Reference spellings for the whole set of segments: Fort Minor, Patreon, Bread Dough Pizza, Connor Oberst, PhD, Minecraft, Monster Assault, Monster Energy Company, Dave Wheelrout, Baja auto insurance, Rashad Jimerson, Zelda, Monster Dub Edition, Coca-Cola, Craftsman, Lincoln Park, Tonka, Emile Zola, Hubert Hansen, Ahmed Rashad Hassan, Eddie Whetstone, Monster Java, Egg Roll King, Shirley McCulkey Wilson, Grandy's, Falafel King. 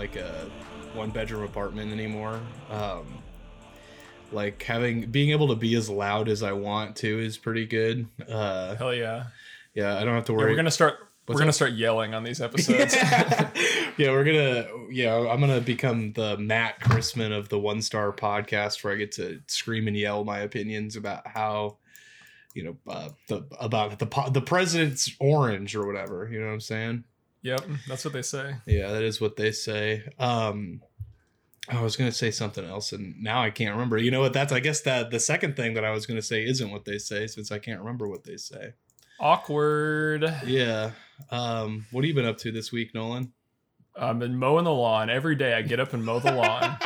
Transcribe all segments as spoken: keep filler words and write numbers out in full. like a one bedroom apartment anymore. Um, like having being able to be as loud as I want to is pretty good. Uh, Hell yeah. Yeah, I don't have to worry. Yeah, we're gonna start. What's we're up? Gonna start yelling on these episodes. Yeah, yeah we're gonna. Yeah, I'm gonna become the Matt Chrisman of the One Star Podcast, where I get to scream and yell my opinions about how, you know, uh, the about the the president's orange or whatever. You know what I'm saying? Yep, that's what they say. Yeah, that is what they say. Um, I was gonna say something else, and now I can't remember. You know what? That's I guess that the second thing that I was gonna say isn't what they say, since I can't remember what they say. Awkward. Yeah. Um, what have you been up to this week, Nolan? I've been mowing the lawn. Every day I get up and mow the lawn.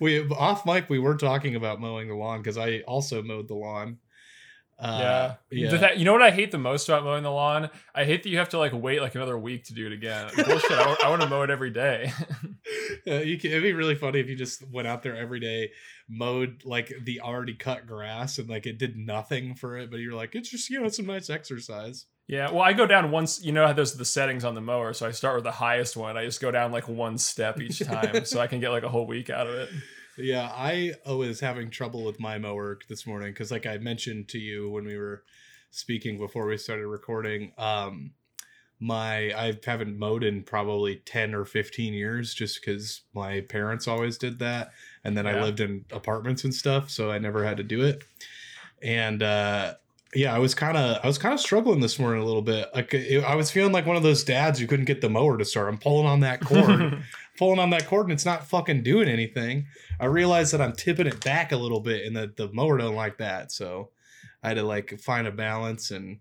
We off mic, we were talking about mowing the lawn because I also mowed the lawn. Uh, yeah. yeah. That, you know what I hate the most about mowing the lawn? I hate that you have to like wait like another week to do it again. Bullshit. I, I want to mow it every day. Yeah, you can, it'd be really funny if you just went out there every day, mowed like the already cut grass and like it did nothing for it. But you're like, it's just, you know, it's some nice exercise. Yeah. Well, I go down once, you know, how there's the settings on the mower. So I start with the highest one. I just go down like one step each time so I can get like a whole week out of it. Yeah, I was having trouble with my mower this morning because, like I mentioned to you when we were speaking before we started recording, um, my I haven't mowed in probably ten or fifteen years just because my parents always did that. And then yeah. I lived in apartments and stuff, so I never had to do it. And uh, yeah, I was kind of I was kind of struggling this morning a little bit. Like I was feeling like one of those dads who couldn't get the mower to start. I'm pulling on that cord. Pulling on that cord and it's not fucking doing anything. I realized that I'm tipping it back a little bit and that the mower doesn't like that. So I had to like find a balance and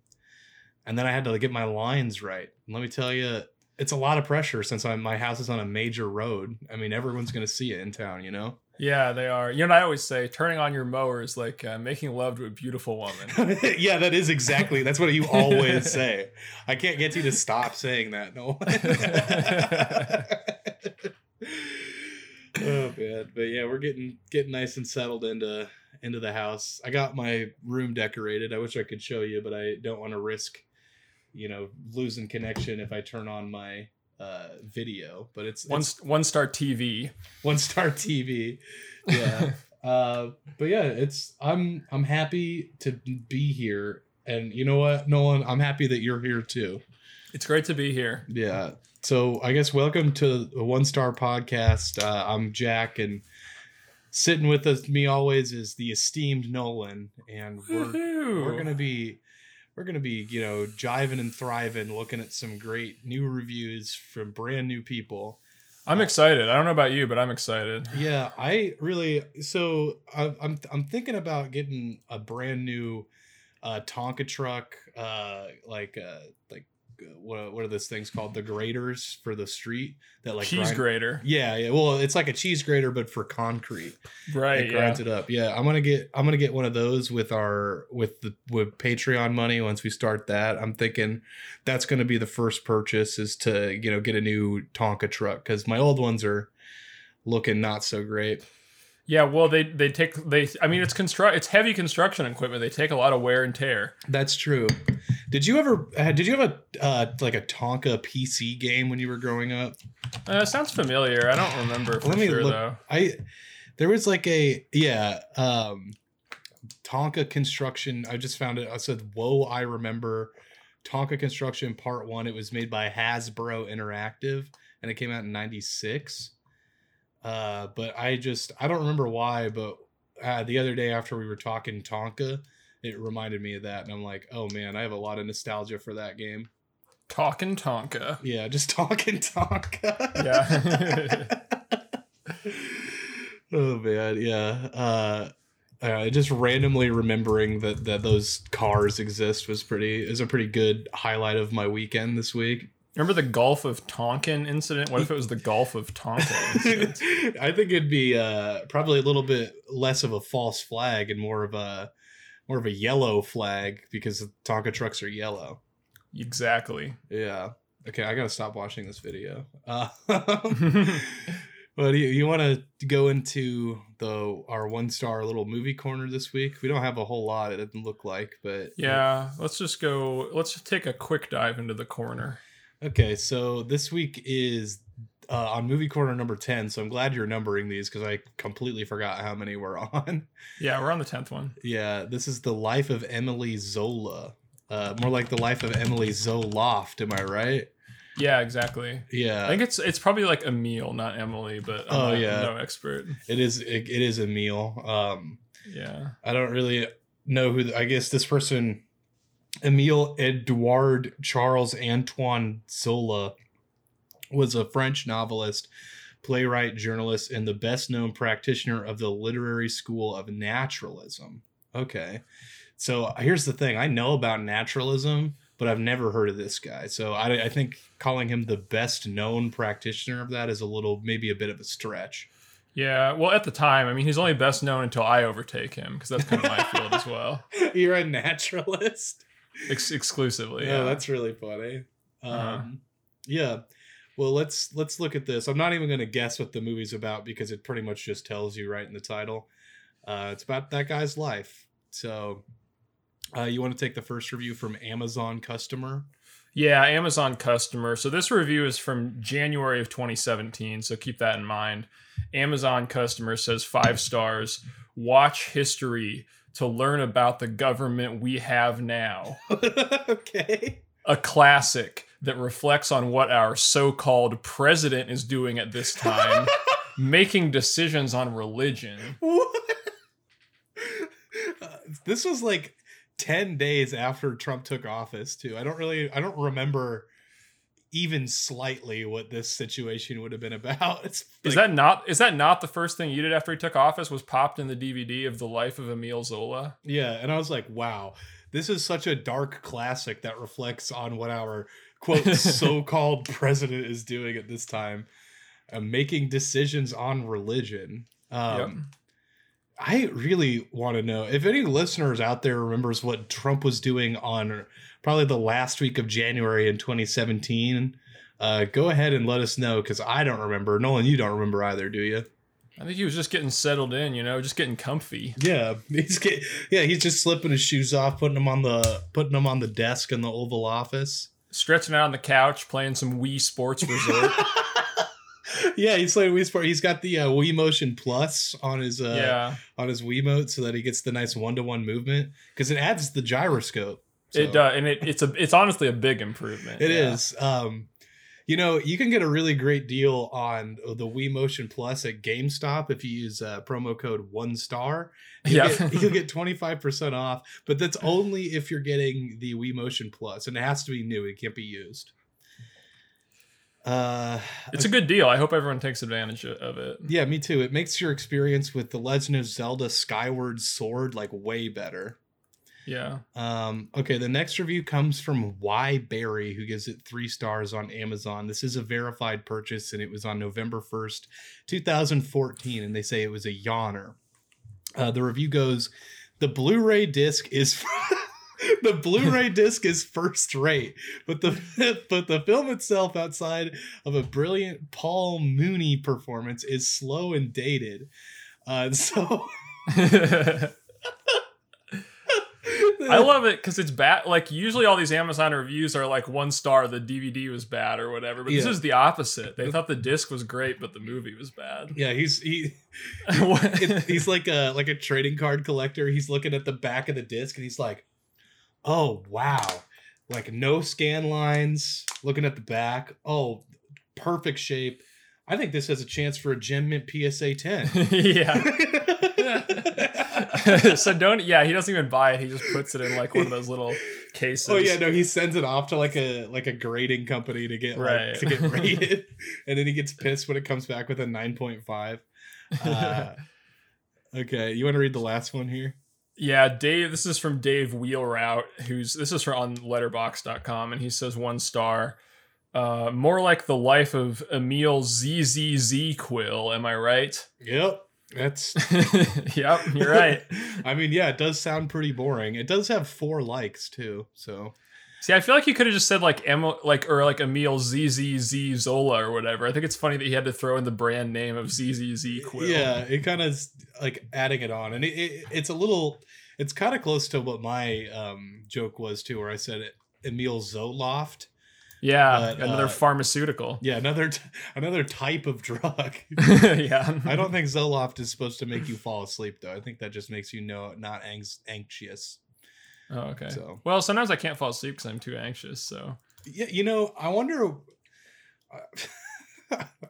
and then I had to like get my lines right. And let me tell you, it's a lot of pressure since I'm, my house is on a major road. I mean, everyone's going to see it in town, you know? Yeah, they are. You know, and I always say turning on your mower is like uh, making love to a beautiful woman. Yeah, that is exactly. That's what you always say. I can't get you to stop saying that. No. Oh man, but yeah, we're getting getting nice and settled into into the house. I got my room decorated. I wish I could show you, but I don't want to risk, you know, losing connection if I turn on my uh, video. But it's one it's, one star T V, one star T V. Yeah, uh, but yeah, it's I'm I'm happy to be here, and you know what, Nolan, I'm happy that you're here too. It's great to be here. Yeah. So I guess welcome to the One Star Podcast. Uh, I'm Jack, and sitting with us, me always is the esteemed Nolan, and we're Woo-hoo. we're gonna be we're gonna be you know jiving and thriving, looking at some great new reviews from brand new people. I'm uh, excited. I don't know about you, but I'm excited. Yeah, I really. So I, I'm I'm thinking about getting a brand new uh, Tonka truck, uh, like uh, like. What, what are those things called? The graters for the street that like cheese grind- grater. Yeah, yeah. Well, it's like a cheese grater, but for concrete. Right. It grinds yeah. it up. Yeah. I'm gonna get. I'm gonna get one of those with our with the with Patreon money once we start that. I'm thinking that's gonna be the first purchase is to you know get a new Tonka truck because my old ones are looking not so great. Yeah, well, they they take they. I mean, it's construct. It's heavy construction equipment. They take a lot of wear and tear. That's true. Did you ever? Did you have a uh, like a Tonka P C game when you were growing up? Uh, sounds familiar. I don't remember for Let me sure look, though. I there was like a yeah um, Tonka construction. I just found it. I said, "Whoa, I remember Tonka Construction Part One." It was made by Hasbro Interactive, and it came out in ninety-six. Uh, but I just, I don't remember why, but, uh, the other day after we were talking Tonka, it reminded me of that. And I'm like, oh man, I have a lot of nostalgia for that game. Talking Tonka. Yeah. Just talking Tonka. Yeah. Oh man. Yeah. Uh, uh, just randomly remembering that, that those cars exist was pretty, is a pretty good highlight of my weekend this week. Remember the Gulf of Tonkin incident? What if it was the Gulf of Tonkin incident? I think it'd be uh, probably a little bit less of a false flag and more of a more of a yellow flag because Tonka trucks are yellow. Exactly. Yeah. Okay, I gotta stop watching this video. Uh, but you, you want to go into the our one star little movie corner this week? We don't have a whole lot. It doesn't look like, but yeah. Uh, let's just go. Let's just take a quick dive into the corner. Okay, so this week is uh, on Movie Corner number ten. So I'm glad you're numbering these because I completely forgot how many we're on. Yeah, we're on the tenth one. Yeah, this is The Life of Emile Zola. Uh, more like The Life of Emile Zoloft, am I right? Yeah, exactly. Yeah. I think it's it's probably like Emile, not Emily, but I'm oh, not, yeah. no expert. It is it, it is Emile. Um, yeah. I don't really know who, the, I guess this person, Emile Edouard Charles Antoine Zola, was a French novelist, playwright, journalist, and the best-known practitioner of the literary school of naturalism. Okay. So here's the thing. I know about naturalism, but I've never heard of this guy. So I, I think calling him the best known practitioner of that is a little, maybe a bit of a stretch. Yeah. Well, at the time, I mean, he's only best known until I overtake him because that's kind of my field as well. You're a naturalist? Ex- exclusively. Yeah, yeah. That's really funny. Um, uh-huh. Yeah. Well, let's, let's look at this. I'm not even going to guess what the movie's about because it pretty much just tells you right in the title. Uh, it's about that guy's life. So... Uh, you want to take the first review from Amazon Customer? Yeah, Amazon Customer. So this review is from January of twenty seventeen, so keep that in mind. Amazon Customer says five stars. Watch history to learn about the government we have now. Okay. A classic that reflects on what our so-called president is doing at this time, making decisions on religion. What? Uh, this was like... ten days after Trump took office, too. I don't really, I don't remember even slightly what this situation would have been about. It's like, is that not, is that not the first thing you did after he took office was popped in the D V D of The Life of Emile Zola? Yeah. And I was like, wow, this is such a dark classic that reflects on what our, quote, so-called president is doing at this time, uh, making decisions on religion. Um, yep. I really want to know if any listeners out there remembers what Trump was doing on probably the last week of January in twenty seventeen. Uh, go ahead and let us know because I don't remember. Nolan, you don't remember either, do you? I think he was just getting settled in, you know, just getting comfy. Yeah, he's get, yeah, he's just slipping his shoes off, putting them on the putting them on the desk in the Oval Office, stretching out on the couch, playing some Wii Sports Resort. Yeah, he's playing Wii Sport. He's got the uh, Wii Motion Plus on his uh, yeah. on his Wiimote so that he gets the nice one to one movement because it adds the gyroscope. So. It does, uh, and it, it's a it's honestly a big improvement. It yeah. is. Um, you know, you can get a really great deal on the Wii Motion Plus at GameStop if you use uh, promo code OneStar. You'll yeah, get, you'll get twenty-five percent off, but that's only if you're getting the Wii Motion Plus, and it has to be new. It can't be used. Uh, it's a good deal. I hope everyone takes advantage of it. Yeah, me too. It makes your experience with The Legend of Zelda Skyward Sword like way better. Yeah. Um, okay, the next review comes from Y Barry, who gives it three stars on Amazon. This is a verified purchase, and it was on November first, two thousand fourteen, and they say it was a yawner. Uh, the review goes, the Blu-ray disc is... The Blu-ray disc is first rate, but the but the film itself, outside of a brilliant Paul Mooney performance, is slow and dated. Uh, so I love it because it's bad. Like usually, all these Amazon reviews are like one star. The D V D was bad or whatever, but yeah. This is the opposite. They thought the disc was great, but the movie was bad. Yeah, he's he it, he's like a like a trading card collector. He's looking at the back of the disc and he's like. Oh, wow. Like no scan lines, looking at the back. Oh, perfect shape. I think this has a chance for a Gem Mint P S A ten. Yeah. so don't, yeah, he doesn't even buy it. He just puts it in like one of those little cases. Oh yeah, no, he sends it off to like a, like a grading company to get, right. like, to get rated. And then he gets pissed when it comes back with a nine point five. Uh, okay. You want to read the last one here? Yeah, Dave, this is from Dave Wheelrout, who's, this is from on letterboxd dot com, and he says one star, uh, more like The Life of Emile Z Z Z Quill, am I right? Yep, that's... Yep, you're right. I mean, yeah, it does sound pretty boring. It does have four likes, too, so... See, I feel like you could have just said like Emil, like or like Emile Z Z Z Zola or whatever. I think it's funny that he had to throw in the brand name of Z Z Z Quill. Yeah, it kind of like adding it on, and it, it it's a little, it's kind of close to what my um, joke was too, where I said Emile Zoloft, Yeah, but, another uh, pharmaceutical. Yeah, another t- another type of drug. Yeah. I don't think Zoloft is supposed to make you fall asleep, though. I think that just makes you know not ang- anxious. Oh, okay. So. Well, sometimes I can't fall asleep because I'm too anxious, so. Yeah, you know, I wonder...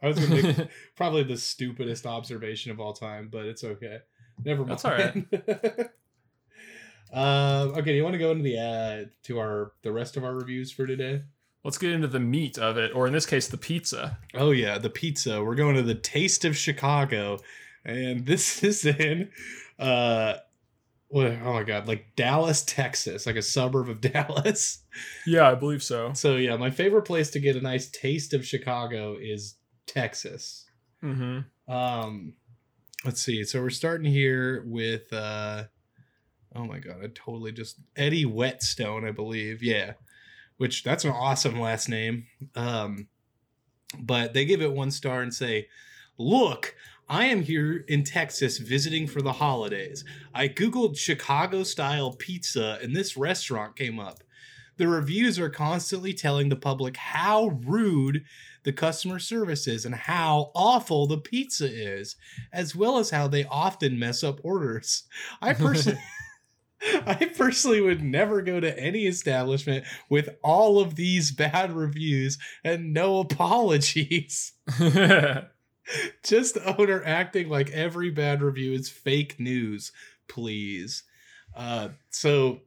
I was going to make probably the stupidest observation of all time, but it's okay. Never mind. That's all right. Um, okay, do you want to go into the uh, to our the rest of our reviews for today? Let's get into the meat of it, or in this case, the pizza. Oh yeah, the pizza. We're going to the Taste of Chicago, and this is in, uh, what, oh my god, like Dallas, Texas, like a suburb of Dallas. Yeah, I believe so. So yeah, my favorite place to get a nice taste of Chicago is Texas. Mm-hmm. Um, let's see. So we're starting here with. Uh, Oh my god, I totally just... Eddie Whetstone, I believe. Yeah. Which, that's an awesome last name. Um, but they give it one star and say, "Look, I am here in Texas visiting for the holidays. I googled Chicago-style pizza and this restaurant came up. The reviews are constantly telling the public how rude the customer service is and how awful the pizza is, as well as how they often mess up orders. I personally... I personally would never go to any establishment with all of these bad reviews and no apologies. Just the owner acting like every bad review is fake news, please." Uh, so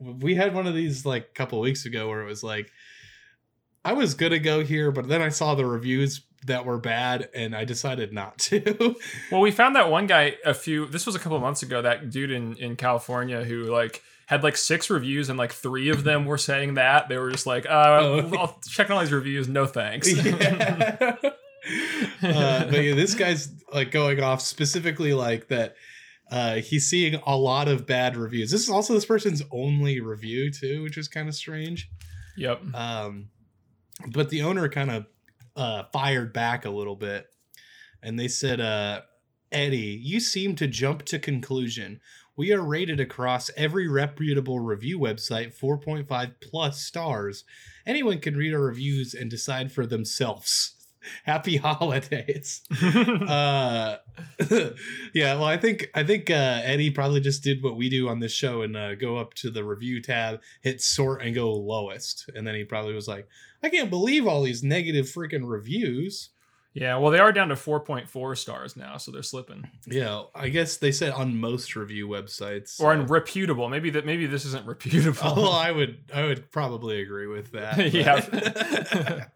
we had one of these like a couple weeks ago where it was like, I was going to go here, but then I saw the reviews that were bad and I decided not to. Well, we found that one guy a few, this was a couple months ago, that dude in, in California who like had like six reviews and like three of them were saying that. They were just like, uh, oh. I'll check all these reviews. No, thanks. Yeah. uh, but yeah, this guy's like going off specifically like that. Uh, he's seeing a lot of bad reviews. This is also this person's only review too, which is kind of strange. Yep. Um, but the owner kind of, Uh, fired back a little bit, and they said, uh, "Eddie, you seem to jump to conclusion. We are rated across every reputable review website four point five plus stars. Anyone can read our reviews and decide for themselves. Happy holidays." uh, yeah, well, I think I think uh, Eddie probably just did what we do on this show and uh, go up to the review tab, hit sort, and go lowest. And then he probably was like, "I can't believe all these negative freaking reviews." Yeah, well, they are down to four point four stars now, so they're slipping. Yeah, I guess they said on most review websites, or on uh, reputable. Maybe that. Maybe this isn't reputable. Oh, well, I would I would probably agree with that. Yeah.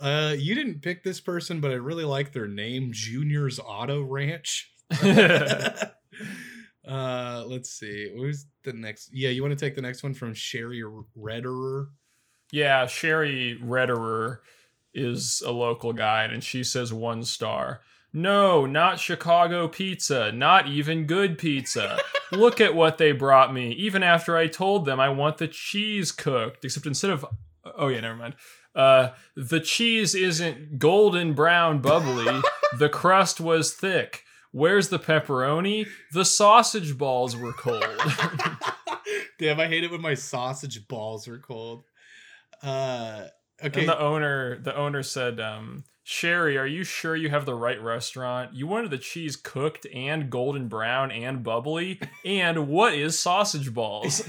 Uh, you didn't pick this person, but I really like their name, Junior's Auto Ranch. uh, let's see. Who's the next? Yeah, you want to take the next one from Sherry Redderer? Yeah, Sherry Redderer is a local guide, and she says one star. "No, not Chicago pizza. Not even good pizza. Look at what they brought me, even after I told them I want the cheese cooked. Except instead of... Oh, yeah, never mind. Uh, the cheese isn't golden brown bubbly. The crust was thick. Where's the pepperoni? The sausage balls were cold." Damn, I hate it when my sausage balls are cold. Uh, okay. And the owner, the owner said, um, "Sherry, are you sure you have the right restaurant? You wanted the cheese cooked and golden brown and bubbly. And what is sausage balls?"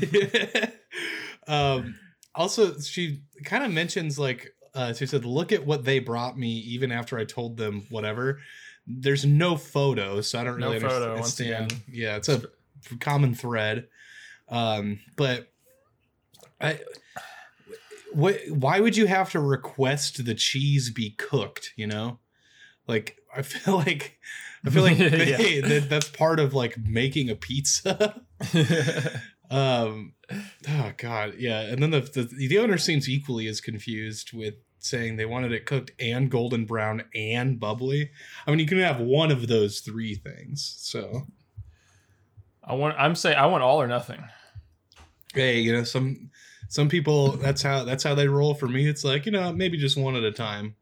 um, Also, she kind of mentions like uh, she said, "Look at what they brought me, even after I told them whatever." There's no photo, so I don't really no photo, understand. Yeah, it's a common thread. Um, but I, wh- why would you have to request the cheese be cooked? You know, like I feel like I feel like they, yeah. that, that's part of like making a pizza. Um, oh god, yeah. And then the, the the owner seems equally as confused with saying they wanted it cooked and golden brown and bubbly. I mean, you can have one of those three things. So I want. I'm saying I want all or nothing. Hey, you know, some some people that's how that's how they roll. For me, it's like, you know, maybe just one at a time.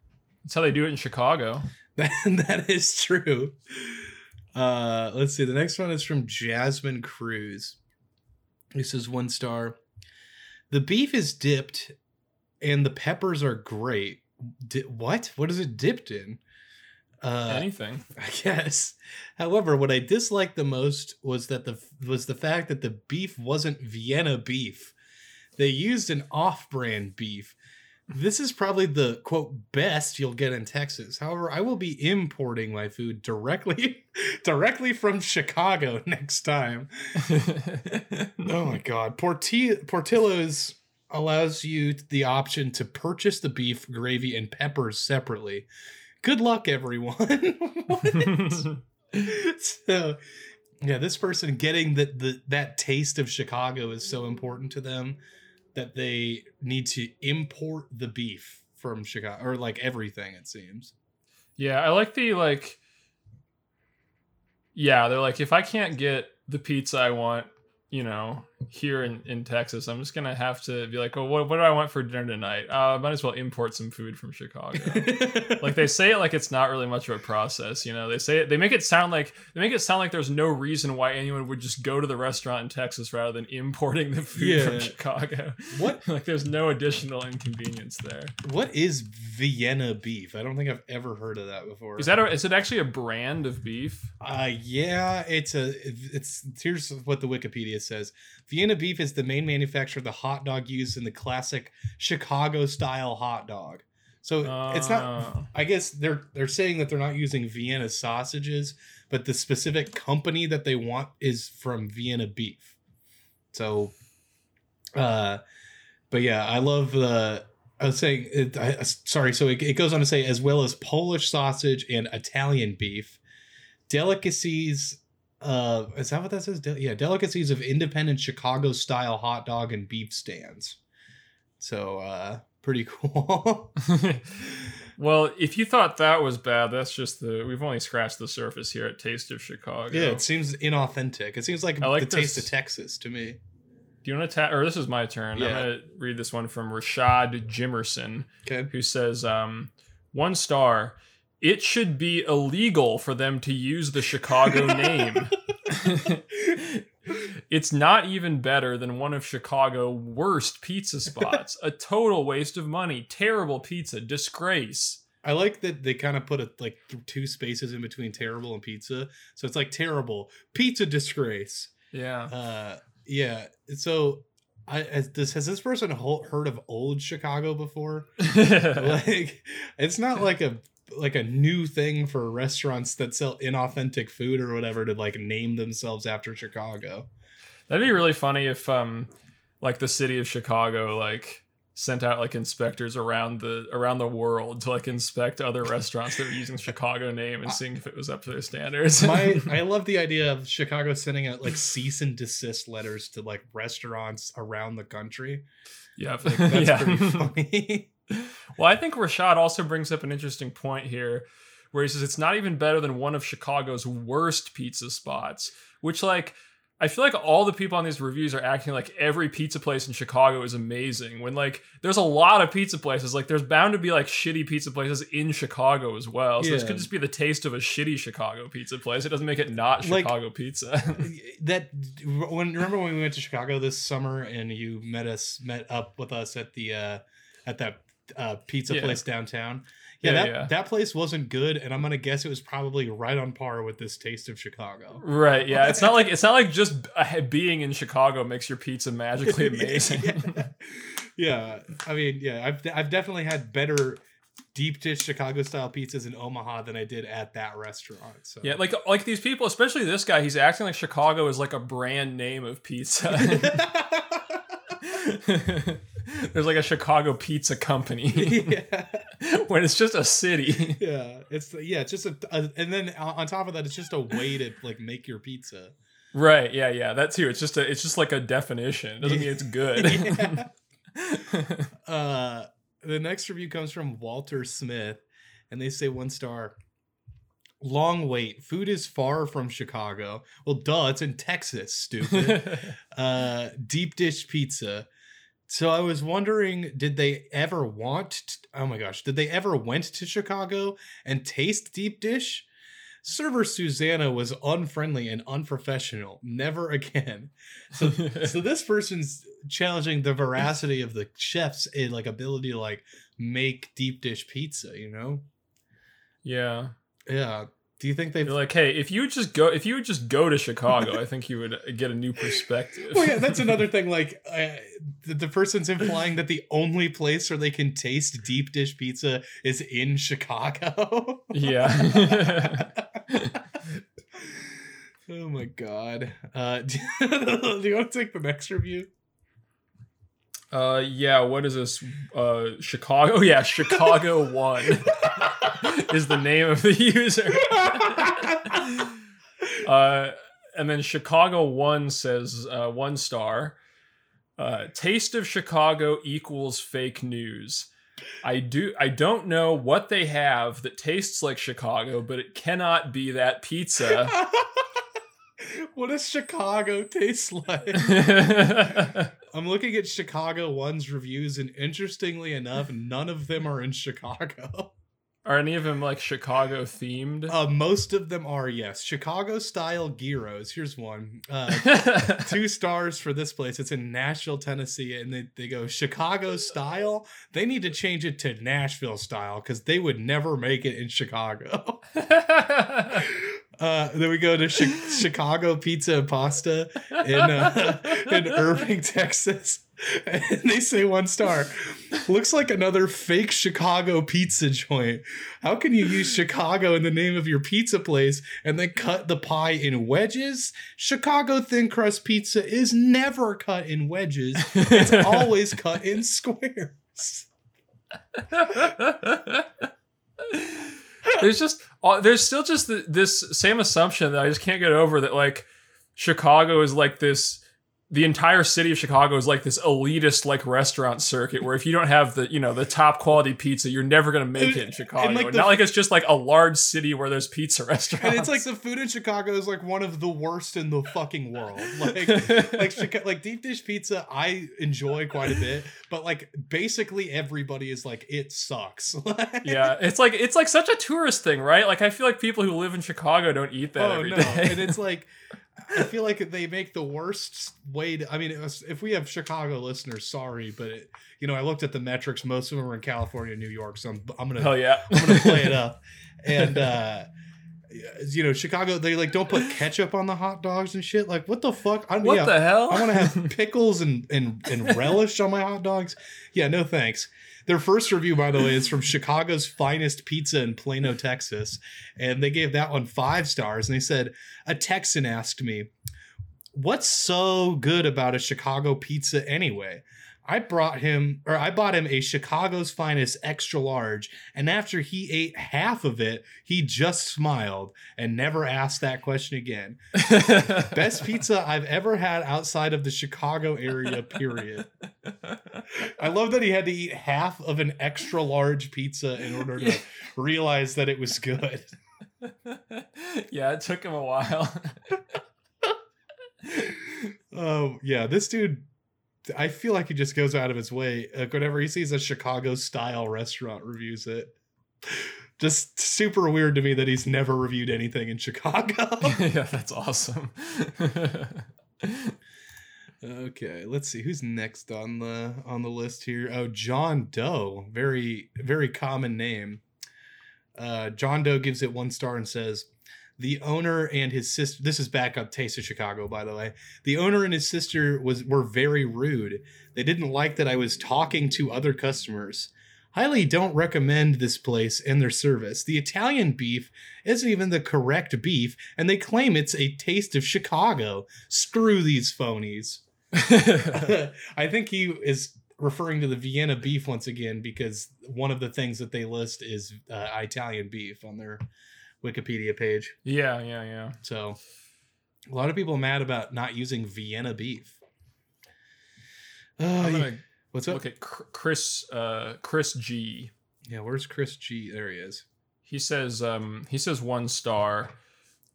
That's how they do it in Chicago. That that is true. Uh, let's see. The next one is from Jasmine Cruz. This is one star. "The beef is dipped and the peppers are great. Di- what? What is it dipped in? Uh, Anything, I guess. However, what I disliked the most was that the was the fact that the beef wasn't Vienna beef. They used an off-brand beef. This is probably the, quote, best you'll get in Texas. However, I will be importing my food directly directly from Chicago next time. Oh, my God. Porti- Portillo's allows you the option to purchase the beef, gravy, and peppers separately. Good luck, everyone. So, yeah, this person getting the, the, that taste of Chicago is so important to them that they need to import the beef from Chicago, or like everything, it seems. Yeah, I like the, like, yeah, they're like, if I can't get the pizza I want, you know, here in, in Texas, I'm just going to have to be like, oh, what, what do I want for dinner tonight? Uh, I might as well import some food from Chicago. Like, they say it like it's not really much of a process, you know? They say it, they make it sound like, they make it sound like there's no reason why anyone would just go to the restaurant in Texas rather than importing the food yeah. from Chicago. What? Like, there's no additional inconvenience there. What is Vienna beef? I don't think I've ever heard of that before. Is that a, is it actually a brand of beef? Uh, yeah, it's a, it's, here's what the Wikipedia says. Vienna beef is the main manufacturer of the hot dog used in the classic Chicago-style hot dog. So uh, it's not, I guess they're they're saying that they're not using Vienna sausages, but the specific company that they want is from Vienna beef. So, uh, but yeah, I love the, I was saying, it, I, sorry, so it, it goes on to say, as well as Polish sausage and Italian beef, delicacies... Uh, is that what that says? De- yeah, delicacies of independent Chicago-style hot dog and beef stands. So, uh, pretty cool. Well, if you thought that was bad, that's just the... We've only scratched the surface here at Taste of Chicago. Yeah, it seems inauthentic. It seems like, like the this. Taste of Texas to me. Do you want to... Ta- or this is my turn. Yeah. I'm going to read this one from Rashad Jimerson, okay. who says, um, one star... It should be illegal for them to use the Chicago name. It's not even better than one of Chicago's worst pizza spots. A total waste of money. Terrible pizza. Disgrace. I like that they kind of put a, like two spaces in between terrible and pizza. So it's like terrible. Pizza disgrace. Yeah. Uh, yeah. So... I, has, this, has this person heard of old Chicago before? Like, it's not like a like a new thing for restaurants that sell inauthentic food or whatever to like name themselves after Chicago. That'd be really funny if um like the city of Chicago like sent out like inspectors around the around the world to like inspect other restaurants that were using the Chicago name and seeing if it was up to their standards. My, I love the idea of Chicago sending out like cease and desist letters to like restaurants around the country. Yep. Like, that's yeah, that's pretty funny. Well, I think Rashad also brings up an interesting point here where he says it's not even better than one of Chicago's worst pizza spots, which like I feel like all the people on these reviews are acting like every pizza place in Chicago is amazing when like there's a lot of pizza places, like there's bound to be like shitty pizza places in Chicago as well. So yeah. This could just be the taste of a shitty Chicago pizza place. It doesn't make it not Chicago like, pizza. That when remember when we went to Chicago this summer and you met us met up with us at the uh, at that uh, pizza yeah. place downtown. Yeah, yeah, that, yeah, that place wasn't good, and I'm gonna guess it was probably right on par with this Taste of Chicago. Right? Yeah, it's not like it's not like just being in Chicago makes your pizza magically amazing. yeah. yeah, I mean, yeah, I've I've definitely had better deep dish Chicago style pizzas in Omaha than I did at that restaurant. So yeah, like like these people, especially this guy, he's acting like Chicago is like a brand name of pizza. There's like a Chicago pizza company yeah. when it's just a city. Yeah. It's yeah. It's just a, a, and then on top of that, it's just a way to like make your pizza. Right. Yeah. Yeah. That too. It's just a, it's just like a definition. It doesn't mean it's good. Yeah. uh, the next review comes from Walter Smith and they say one star. Long wait. Food is far from Chicago. Well, duh. It's in Texas. Stupid. uh, deep dish pizza. So I was wondering, did they ever want, to, oh my gosh, did they ever went to Chicago and taste deep dish? Server Susanna was unfriendly and unprofessional. Never again. So, so this person's challenging the veracity of the chef's like ability to like make deep dish pizza. You know? Yeah. Yeah. Do you think they like, hey, if you just go, if you would just go to Chicago, I think you would get a new perspective. Well, yeah, that's another thing. Like uh, the, the person's implying that the only place where they can taste deep dish pizza is in Chicago. Yeah. Oh my God. Uh, do, do you want to take the next review? Uh, yeah. What is this? Uh, Chicago. Yeah. Chicago one. Is the name of the user. uh, and then Chicago one says, uh, one star, uh, taste of Chicago equals fake news. I do. I don't know what they have that tastes like Chicago, but it cannot be that pizza. What does Chicago taste like? I'm looking at Chicago one's reviews, and interestingly enough, none of them are in Chicago. Are any of them like Chicago themed? Uh, most of them are, yes. Chicago style gyros. Here's one. Uh, two stars for this place. It's in Nashville, Tennessee. And they, they go, Chicago style? They need to change it to Nashville style because they would never make it in Chicago. Uh, then we go to chi- Chicago Pizza and Pasta in, uh, in Irving, Texas. And they say one star. Looks like another fake Chicago pizza joint. How can you use Chicago in the name of your pizza place and then cut the pie in wedges? Chicago thin crust pizza is never cut in wedges. It's always cut in squares. There's just, there's still just the, this same assumption that I just can't get over that, like, Chicago is like this, the entire city of Chicago is like this elitist, like, restaurant circuit where if you don't have the, you know, the top quality pizza, you're never going to make and, it in Chicago. Like the, Not like it's just like a large city where there's pizza restaurants. And it's like the food in Chicago is like one of the worst in the fucking world. Like, like, Chica- like deep dish pizza, I enjoy quite a bit, but like basically everybody is like, it sucks. Yeah. It's like, it's like such a tourist thing, right? Like, I feel like people who live in Chicago don't eat that oh, every no. day. And it's like, I feel like they make the worst way to, I mean, if we have Chicago listeners, sorry, but it, you know, I looked at the metrics. Most of them are in California and New York, so I'm, I'm going to, yeah. I'm going to play it up. And, uh, you know, Chicago, they like don't put ketchup on the hot dogs and shit. Like, what the fuck? I, what yeah, the hell? I want to have pickles and, and, and relish on my hot dogs. Yeah, no thanks. Their first review, by the way, is from Chicago's Finest Pizza in Plano, Texas. And they gave that one five stars. And they said, a Texan asked me, what's so good about a Chicago pizza anyway? I brought him or I bought him a Chicago's Finest extra large. And after he ate half of it, he just smiled and never asked that question again. Best pizza I've ever had outside of the Chicago area, period. I love that he had to eat half of an extra large pizza in order to realize that it was good. Yeah, it took him a while. Oh, yeah, this dude. I feel like he just goes out of his way. Like whenever he sees a Chicago style restaurant, reviews it. Just super weird to me that he's never reviewed anything in Chicago. Yeah, that's awesome. Okay, let's see who's next on the on the list here. Oh, John Doe, very very common name. Uh, John Doe gives it one star and says, the owner and his sister, this is back up Taste of Chicago, by the way. The owner and his sister was were very rude. They didn't like that I was talking to other customers. Highly don't recommend this place and their service. The Italian beef isn't even the correct beef, and they claim it's a taste of Chicago. Screw these phonies. I think he is referring to the Vienna beef once again, because one of the things that they list is uh, Italian beef on their Wikipedia page. Yeah, yeah, yeah. So a lot of people mad about not using Vienna beef. Uh, I'm gonna what's up? Look at Chris uh, Chris G. Yeah, where's Chris G? There he is. He says um, he says one star.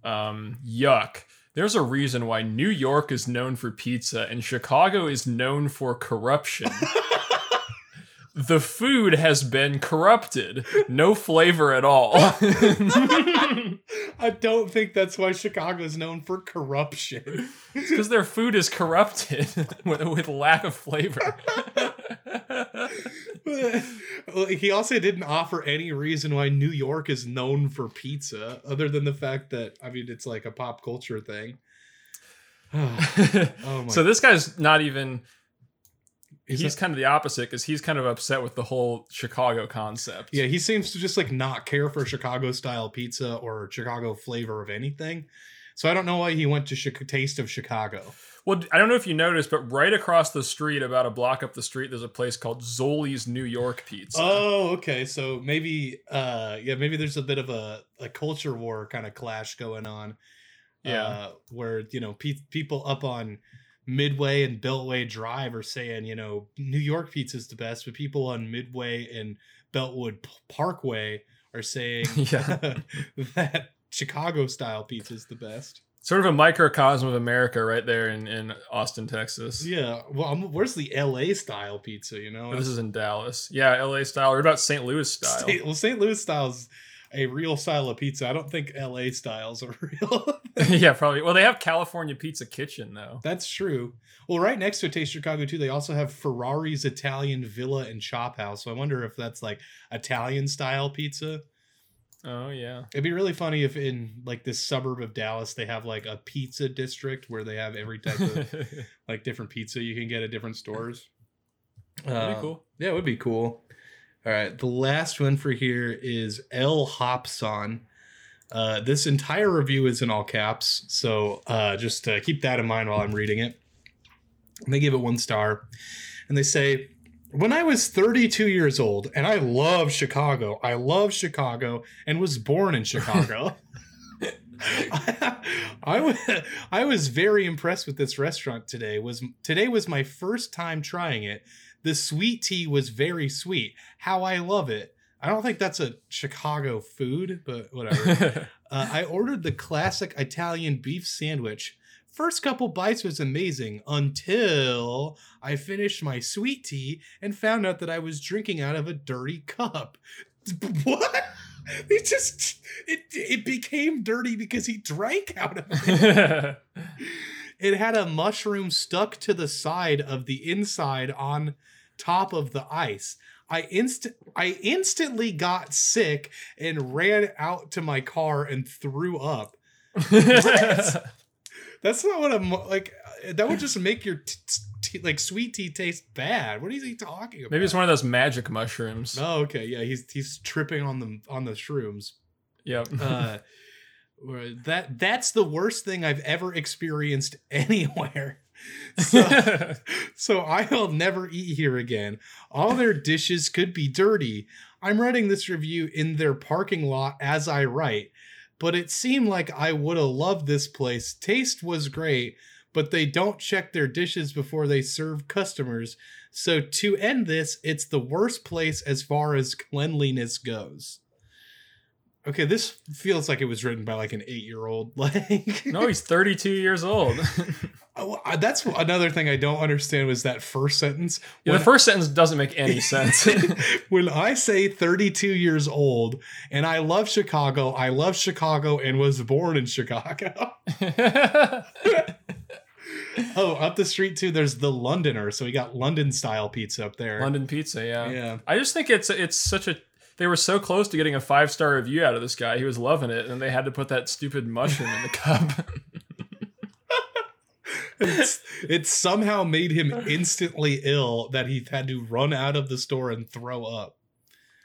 Um, yuck. There's a reason why New York is known for pizza and Chicago is known for corruption. The food has been corrupted. No flavor at all. I I don't think that's why Chicago is known for corruption. It's because their food is corrupted with, with lack of flavor. He also didn't offer any reason why New York is known for pizza, other than the fact that, I mean, it's like a pop culture thing. Oh. Oh my. So this guy's not even... He's he, kind of the opposite, because he's kind of upset with the whole Chicago concept. Yeah, he seems to just like not care for Chicago-style pizza or Chicago flavor of anything. So I don't know why he went to Ch- Taste of Chicago. Well, I don't know if you noticed, but right across the street, about a block up the street, there's a place called Zoli's New York Pizza. Oh, okay. So maybe, uh, yeah, maybe there's a bit of a, a culture war kind of clash going on. Yeah. Uh, where, you know, pe- people up on Midway and Beltway Drive are saying, you know, New York pizza is the best, but people on Midway and Beltwood Parkway are saying yeah. that Chicago style pizza is the best. Sort of a microcosm of America right there in, in Austin, Texas. Yeah. Well, where's the L A style pizza, you know? This is in Dallas. Yeah, L A style. Or about Saint Louis style? State, well, Saint Louis style is a real style of pizza. I don't think L A styles are real. Yeah, probably. Well, they have California Pizza Kitchen, though. That's true. Well, right next to Taste Chicago, too, they also have Ferrari's Italian Villa and Chop House. So I wonder if that's like Italian style pizza. Oh, yeah. It'd be really funny if in like this suburb of Dallas, they have like a pizza district where they have every type of like different pizza you can get at different stores. That'd uh, be cool. Yeah, it would be cool. All right. The last one for here is L Hopson. Uh, this entire review is in all caps, so uh, just uh, keep that in mind while I'm reading it. And they give it one star. And they say, when I was thirty-two years old, and I love Chicago, I love Chicago, and was born in Chicago. I, I, was, I was very impressed with this restaurant today. Was Today was my first time trying it. The sweet tea was very sweet. How I love it. I don't think that's a Chicago food, but whatever. uh, I ordered the classic Italian beef sandwich. First couple bites was amazing until I finished my sweet tea and found out that I was drinking out of a dirty cup. What? It just, it, it became dirty because he drank out of it. It had a mushroom stuck to the side of the inside on top of the ice. I inst I instantly got sick and ran out to my car and threw up. That's, that's not what I'm like. That would just make your t- t- like sweet tea taste bad. What is he talking about? Maybe it's one of those magic mushrooms. Oh, okay, yeah, he's he's tripping on the on the shrooms. Yep. uh, that that's the worst thing I've ever experienced anywhere. So, so I'll never eat here again. All their dishes could be dirty. I'm writing this review in their parking lot as I write, but it seemed like I would have loved this place. Taste was great, but they don't check their dishes before they serve customers. So to end this, it's the worst place as far as cleanliness goes. Okay, this feels like it was written by like an eight-year-old. Like, no, he's thirty-two years old. Oh, that's another thing I don't understand was that first sentence. Yeah, when, the first sentence doesn't make any sense. When I say thirty-two years old and I love Chicago, I love Chicago and was born in Chicago. Oh, up the street too, there's the Londoner. So we got London style pizza up there. London pizza, yeah. Yeah. I just think it's it's such a... They were so close to getting a five-star review out of this guy. He was loving it, and they had to put that stupid mushroom in the cup. It's, it somehow made him instantly ill that he had to run out of the store and throw up.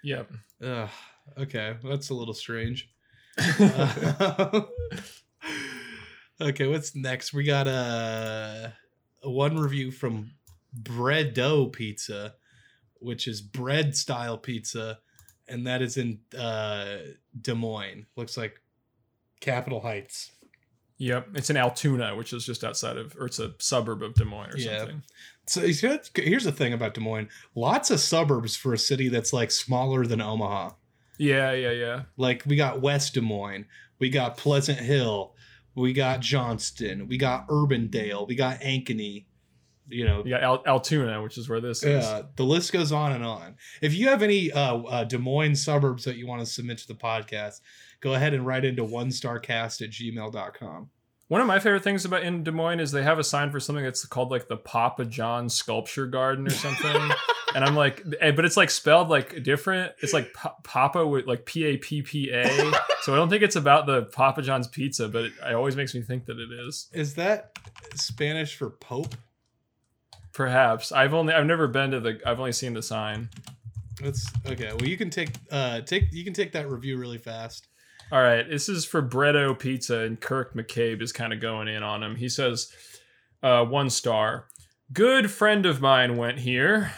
Yep. Ugh, okay, that's a little strange. uh, okay, what's next? We got uh, one review from Bread Dough Pizza, which is bread-style pizza. And that is in uh, Des Moines. Looks like Capitol Heights. Yep. It's in Altoona, which is just outside of, or it's a suburb of Des Moines or yeah. something. So here's the thing about Des Moines. Lots of suburbs for a city that's like smaller than Omaha. Yeah, yeah, yeah. Like we got West Des Moines. We got Pleasant Hill. We got Johnston. We got Urbandale. We got Ankeny. You know, yeah, Al- Altoona, which is where this uh, is. The list goes on and on. If you have any uh, uh, Des Moines suburbs that you want to submit to the podcast, go ahead and write into one star cast at gmail dot com. One of my favorite things about in Des Moines is they have a sign for something that's called like the Papa John Sculpture Garden or something. And I'm like, but it's like spelled like different. It's like P- Papa with like P A P P A. So I don't think it's about the Papa John's pizza, but it, it always makes me think that it is. Is that Spanish for Pope? Perhaps. I've only, I've never been to the, I've only seen the sign. That's okay. Well, you can take, uh, take, you can take that review really fast. All right, this is for Bread Dough Pizza, and Kirk McCabe is kind of going in on him. He says, uh, one star. Good friend of mine went here.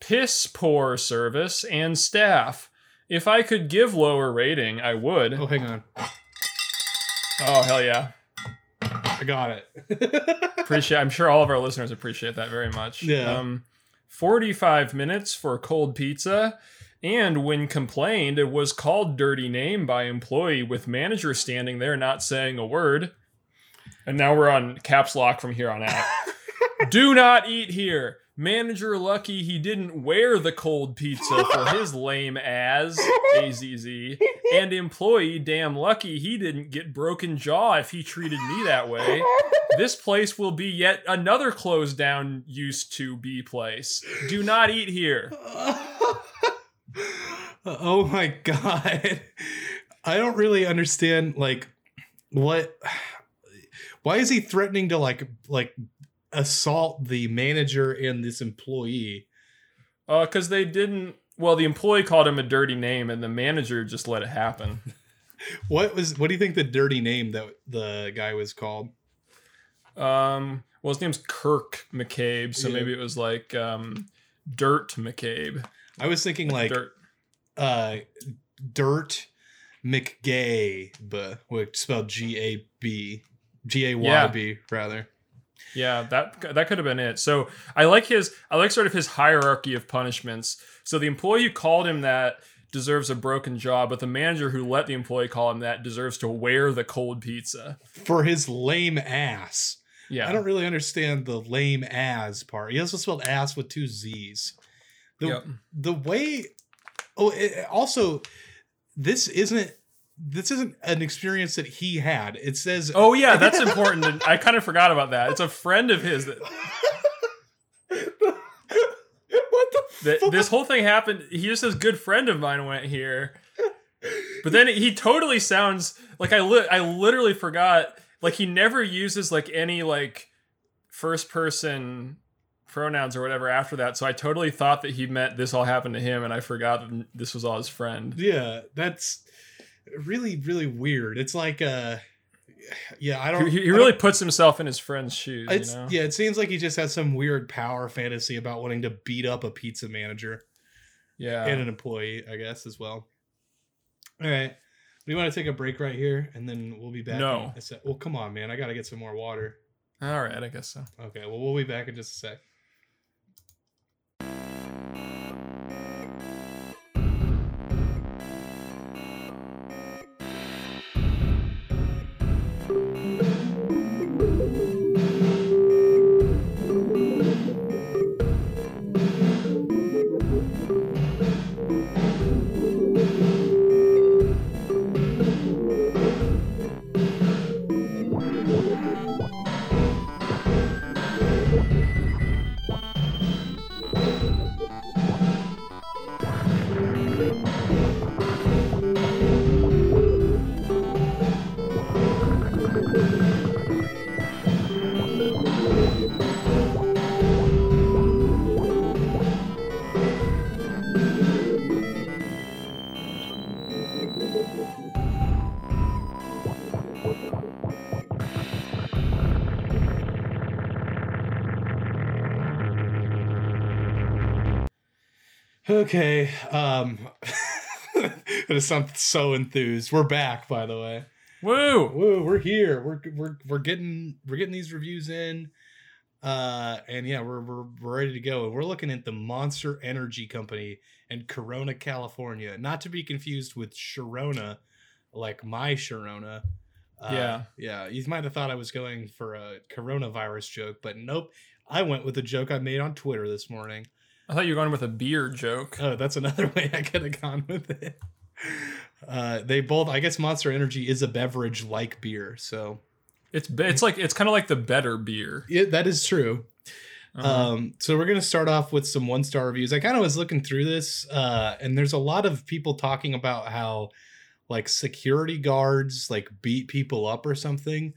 Piss poor service and staff. If I could give lower rating, I would. Oh, hang on. Oh, hell yeah. I got it. Appreciate. I'm sure all of our listeners appreciate that very much. Yeah. Um, forty-five minutes for cold pizza. And when complained, it was called dirty name by employee with manager standing there not saying a word. And now we're on caps lock from here on out. Do not eat here. Manager lucky he didn't wear the cold pizza for his lame ass. A Z Z. And employee damn lucky he didn't get broken jaw if he treated me that way. This place will be yet another closed down used to be place. Do not eat here. Oh my God. I don't really understand, like, what, why is he threatening to like, like assault the manager and this employee? Uh, cause they didn't, well, the employee called him a dirty name and the manager just let it happen. What was, what do you think the dirty name that the guy was called? Um, well, his name's Kirk McCabe. So yeah. Maybe it was like, um, Dirt McCabe. I was thinking like, Dirt. Uh, Dirt McGabe, which spelled G A B, G A Y B, yeah. rather. Yeah, that that could have been it. So I like his, I like sort of his hierarchy of punishments. So the employee who called him that deserves a broken jaw, but the manager who let the employee call him that deserves to wear the cold pizza. For his lame ass. Yeah. I don't really understand the lame ass part. He also spelled ass with two Z's. The, yep. the way... Oh, it, also, this isn't this isn't an experience that he had. It says, "Oh yeah, that's important." And I kind of forgot about that. It's a friend of his. That, what the? That, fuck? This whole thing happened. He just says, "Good friend of mine went here," but then he totally sounds like I. Li- I literally forgot. Like he never uses like any like first person pronouns or whatever after that, so I totally thought that he meant this all happened to him, and I forgot that this was all his friend. Yeah, that's really really weird. It's like uh yeah I don't he, he really don't, puts himself in his friend's shoes, you know? Yeah, it seems like he just has some weird power fantasy about wanting to beat up a pizza manager. Yeah, and an employee, I guess, as well. All right, we want to take a break right here and then we'll be back. No, I said, well, come on man, I gotta get some more water. All right, I guess so. Okay, well, we'll be back in just a sec. Okay, um, I sound so enthused. We're back, by the way. Woo, woo, we're here. We're we're we're getting we're getting these reviews in, uh, and yeah, we're we're we're ready to go. We're looking at the Monster Energy Company in Corona, California, not to be confused with Sharona, like my Sharona. Uh, yeah, yeah. You might have thought I was going for a coronavirus joke, but nope. I went with a joke I made on Twitter this morning. I thought you were going with a beer joke. Oh, that's another way I could have gone with it. Uh, they both, I guess Monster Energy is a beverage like beer, so it's it's like it's kind of like the better beer. Yeah, that is true. Uh-huh. Um, so we're gonna start off with some one star reviews. I kind of was looking through this, uh, and there's a lot of people talking about how like security guards like beat people up or something,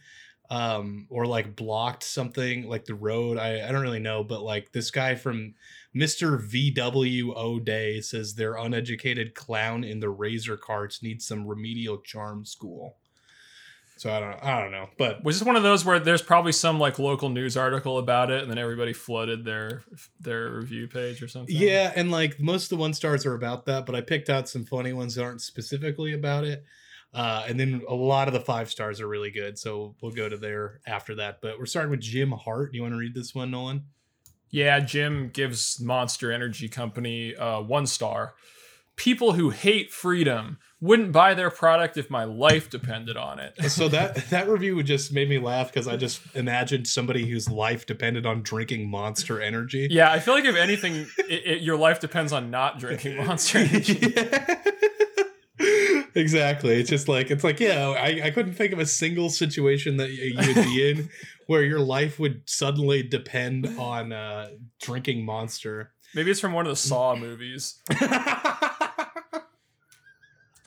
um, or like blocked something like the road. I, I don't really know, but like this guy from Mister V W O'Day says their uneducated clown in the razor carts needs some remedial charm school. So I don't I don't know. But was this one of those where there's probably some like local news article about it and then everybody flooded their their review page or something? Yeah, and like most of the one stars are about that, but I picked out some funny ones that aren't specifically about it. Uh, and then a lot of the five stars are really good, so we'll go to there after that. But we're starting with Jim Hart. Do you want to read this one, Nolan? Yeah, Jim gives Monster Energy Company uh, one star. People who hate freedom wouldn't buy their product if my life depended on it. So that that review just made me laugh because I just imagined somebody whose life depended on drinking Monster Energy. Yeah, I feel like if anything, it, it, your life depends on not drinking Monster Energy. Yeah. Exactly. It's just like, it's like, yeah, I, I couldn't think of a single situation that you would be in where your life would suddenly depend on uh, drinking Monster. Maybe it's from one of the Saw movies.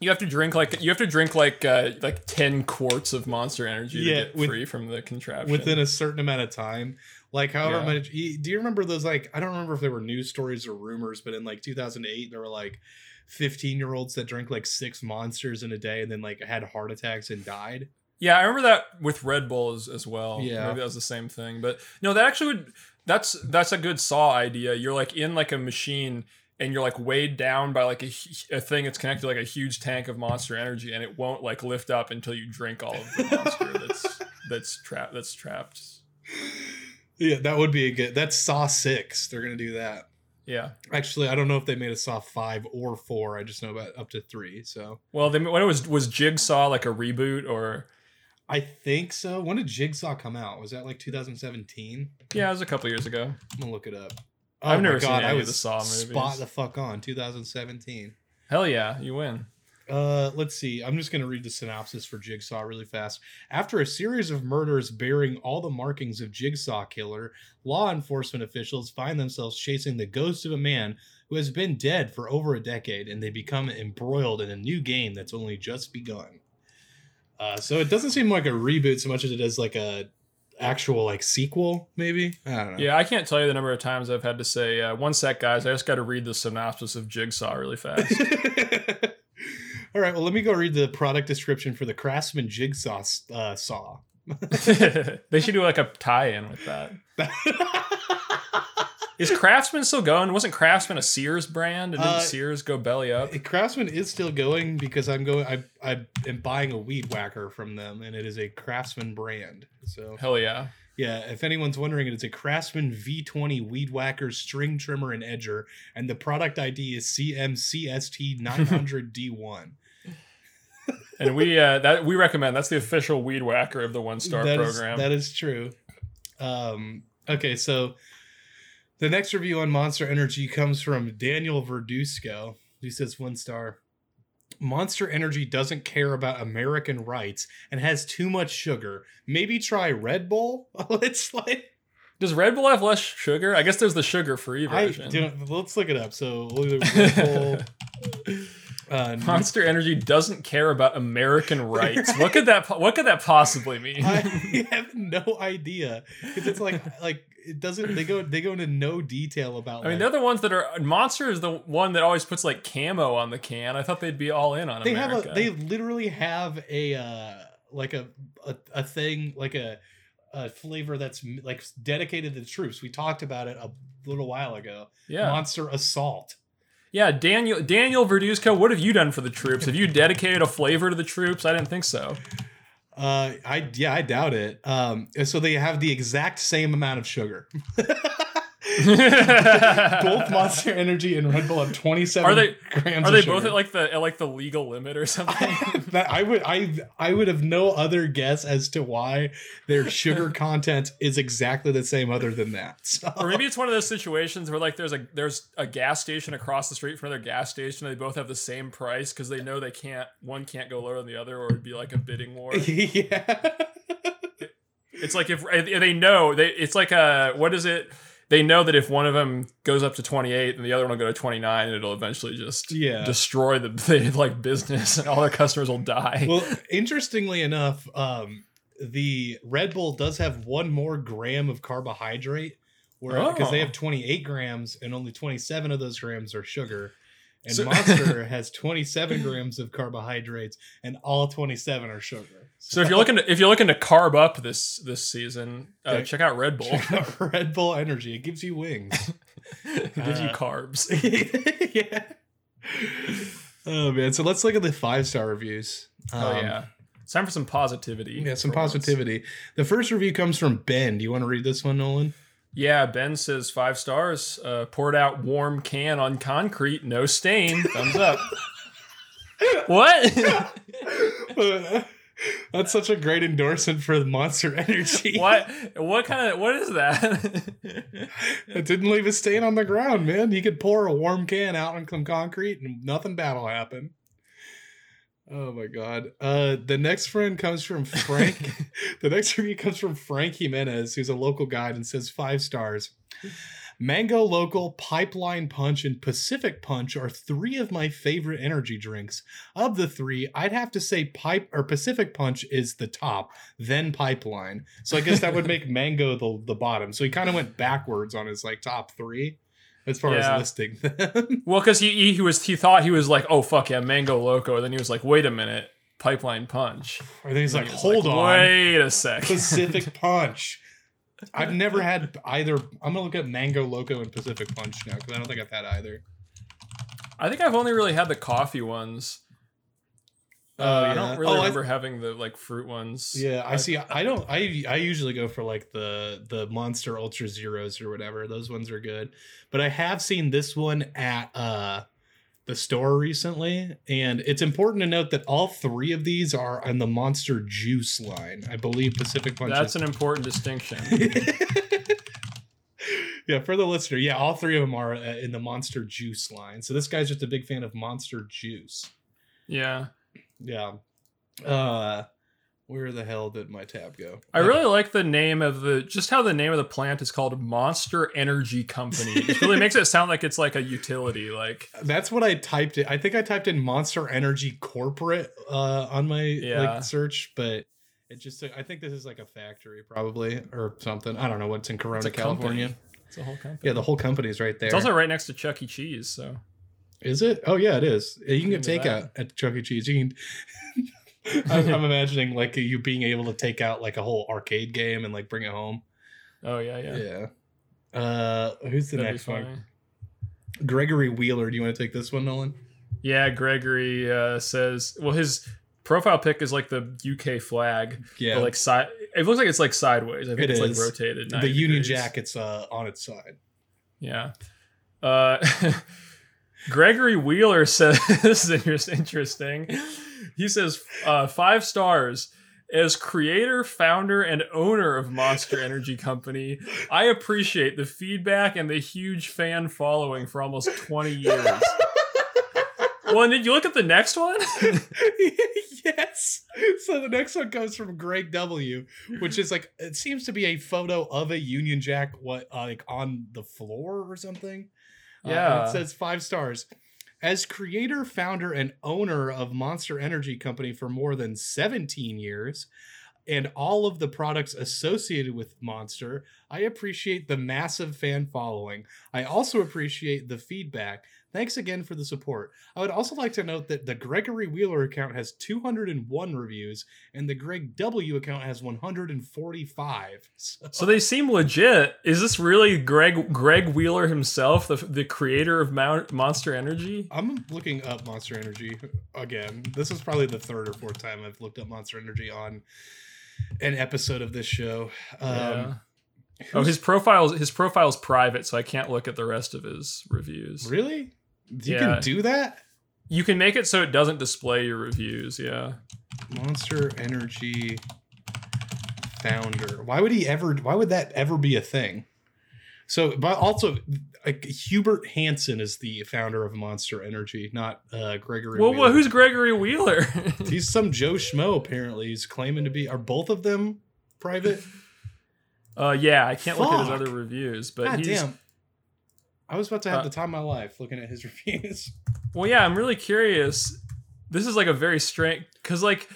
You have to drink like you have to drink like uh, like ten quarts of Monster Energy yeah, to get with, free from the contraption within a certain amount of time. Like however yeah. much. Do you remember those? Like I don't remember if they were news stories or rumors, but in like two thousand eight, there were like fifteen year olds that drank like six Monsters in a day and then like had heart attacks and died. Yeah, I remember that with Red Bull as, as well. Yeah, maybe that was the same thing. But no, that actually would. That's that's a good Saw idea. You're like in like a machine. And you're like weighed down by like a, a thing that's connected to like a huge tank of Monster Energy, and it won't like lift up until you drink all of the Monster that's that's trapped. That's trapped. Yeah, that would be a good. That's Saw six. They're gonna do that. Yeah. Actually, I don't know if they made a Saw five or four. I just know about up to three. So. Well, they when it was was Jigsaw like a reboot or. I think so. When did Jigsaw come out? Was that like two thousand seventeen? Yeah, it was a couple years ago. I'm gonna look it up. Oh I've never God, seen any I was of the Saw movies. Spot the fuck on, two thousand seventeen. Hell yeah, you win. Uh, let's see. I'm just going to read the synopsis for Jigsaw really fast. After a series of murders bearing all the markings of Jigsaw Killer, law enforcement officials find themselves chasing the ghost of a man who has been dead for over a decade, and they become embroiled in a new game that's only just begun. Uh, so it doesn't seem like a reboot so much as it is like a... actual like sequel maybe. I don't know. Yeah, I can't tell you the number of times I've had to say uh, one sec guys, I just got to read the synopsis of Jigsaw really fast. All right, well let me go read the product description for the Craftsman Jigsaw uh, Saw. They should do like a tie-in with that. Is Craftsman still going? Wasn't Craftsman a Sears brand? And didn't uh, Sears go belly up? Craftsman is still going because I'm going. I I am buying a weed whacker from them, and it is a Craftsman brand. So hell yeah, yeah. If anyone's wondering, it is a Craftsman V twenty weed whacker, string trimmer, and edger, and the product I D is C M C S T nine hundred D one. And we uh, that we recommend. That's the official weed whacker of the One Star that program. Is, that is true. Um, okay, so. The next review on Monster Energy comes from Daniel Verduzco. He says one star. Monster Energy doesn't care about American rights and has too much sugar. Maybe try Red Bull. It's like, does Red Bull have less sugar? I guess there's the sugar-free version. I, you know, let's look it up. So Red Bull. Uh, Monster Energy doesn't care about American rights. Right? What could that what could that possibly mean? I have no idea. Because it's like like it doesn't they go they go into no detail about I like, mean they're the ones that are Monster is the one that always puts like camo on the can. I thought they'd be all in on they America. Have a, they literally have a uh, like a, a a thing like a a flavor that's like dedicated to the troops. We talked about it a little while ago. Yeah. Monster Assault. Yeah, Daniel Daniel Verduzco, what have you done for the troops? Have you dedicated a flavor to the troops? I didn't think so. Uh, I yeah, I doubt it. Um, so they have the exact same amount of sugar. Both Monster Energy and Red Bull have twenty-seven are they, grams. Are they of sugar. Both at like the at like the legal limit or something? I, that I would I I would have no other guess as to why their sugar content is exactly the same other than that. So. Or maybe it's one of those situations where like there's a there's a gas station across the street from another gas station. And they both have the same price because they know they can't one can't go lower than the other, or it'd be like a bidding war. Yeah. It's like if they know they it's like a what is it? They know that if one of them goes up to twenty-eight and the other one will go to twenty-nine, it'll eventually just yeah. destroy the, the like business and all their customers will die. Well, interestingly enough, um, the Red Bull does have one more gram of carbohydrate because oh. they have twenty-eight grams and only twenty-seven of those grams are sugar. And so, Monster has twenty-seven grams of carbohydrates and all twenty-seven are sugar. So, so if you're looking to, if you're looking to carb up this this season, uh, check, check out Red Bull. Check out Red Bull Energy. It gives you wings. It gives uh, you carbs. Yeah. Oh man. So let's look at the five star reviews. Um, oh yeah. It's time for some positivity. Yeah, some positivity. Once. The first review comes from Ben. Do you want to read this one, Nolan? Yeah, Ben says five stars, uh, poured out warm can on concrete, no stain, thumbs up. What? That's such a great endorsement for the Monster Energy. What What kind of, what is that? It didn't leave a stain on the ground, man. You could pour a warm can out on some concrete and nothing bad will happen. Oh my God. Uh, the next friend comes from Frank. The next review comes from Frank Jimenez, who's a local guide and says five stars. Mango Loco, Pipeline Punch, and Pacific Punch are three of my favorite energy drinks. Of the three, I'd have to say Pipe or Pacific Punch is the top, then Pipeline. So I guess that would make Mango the, the bottom. So he kind of went backwards on his like top three. As far yeah. as listing them. Well, because he, he was he thought he was like, oh, fuck yeah, Mango Loco. And then he was like, wait a minute, Pipeline Punch. And then he's and like, he hold like, on. Wait a sec. Pacific Punch. I've never had either. I'm going to look at Mango Loco and Pacific Punch now because I don't think I've had either. I think I've only really had the coffee ones. Uh, uh, I don't really oh, remember I, having the like fruit ones. Yeah, I, I see. I don't. I I usually go for like the the Monster Ultra Zeros or whatever. Those ones are good. But I have seen this one at uh, the store recently, and it's important to note that all three of these are on the Monster Juice line. I believe Pacific Punch. That's an important distinction. Yeah, for the listener. Yeah, all three of them are uh, in the Monster Juice line. So this guy's just a big fan of Monster Juice. Yeah. Yeah. Uh, where the hell did my tab go? I really like the name of the, just how the name of the plant is called Monster Energy Company. It really makes it sound like it's like a utility. Like that's what I typed in. I think I typed in Monster Energy Corporate uh, on my yeah. like, search, but it just, I think this is like a factory probably or something. I don't know what's in Corona, it's California. Company. It's a whole company. Yeah, the whole company's right there. It's also right next to Chuck E. Cheese, so. Is it? Oh yeah, it is. You can get takeout at Chuck E. Cheese. You can. I'm, I'm imagining like you being able to take out like a whole arcade game and like bring it home. Oh yeah, yeah. Yeah. Uh, who's the That'd next one? Gregory Wheeler. Do you want to take this one, Nolan? Yeah, Gregory uh, says. Well, his profile pic is like the U K flag. Yeah. Like side. It looks like it's like sideways. I think it it's is. like rotated. The Union Jack. It's uh, on its side. Yeah. Uh, Gregory Wheeler says, this is interesting, he says, uh, five stars. As creator, founder, and owner of Monster Energy Company, I appreciate the feedback and the huge fan following for almost twenty years. Well, and did you look at the next one? Yes. So the next one comes from Greg W, which is like, it seems to be a photo of a Union Jack, what, uh, like on the floor or something. Yeah, uh, it says five stars. As creator, founder, and owner of Monster Energy Company for more than seventeen years and all of the products associated with Monster, I appreciate the massive fan following. I also appreciate the feedback. Thanks again for the support. I would also like to note that the Gregory Wheeler account has two hundred one reviews and the Greg W account has one hundred forty-five. So, so they seem legit. Is this really Greg Greg Wheeler himself, the, the creator of Mount, Monster Energy? I'm looking up Monster Energy again. This is probably the third or fourth time I've looked up Monster Energy on an episode of this show. Um, yeah. Oh, his profile's his profile's private, so I can't look at the rest of his reviews. Really? You yeah. can do that? You can make it so it doesn't display your reviews, yeah. Monster Energy founder. Why would he ever why would that ever be a thing? So, but also, like, Hubert Hansen is the founder of Monster Energy, not uh, Gregory well, Wheeler. Well, who's Gregory Wheeler? He's some Joe Schmo, apparently. He's claiming to be. Are both of them private? Uh, yeah, I can't Fuck. look at his other reviews. But God he's, damn. I was about to have uh, the time of my life looking at his reviews. Well, yeah, I'm really curious. This is like a very strange... Because, like,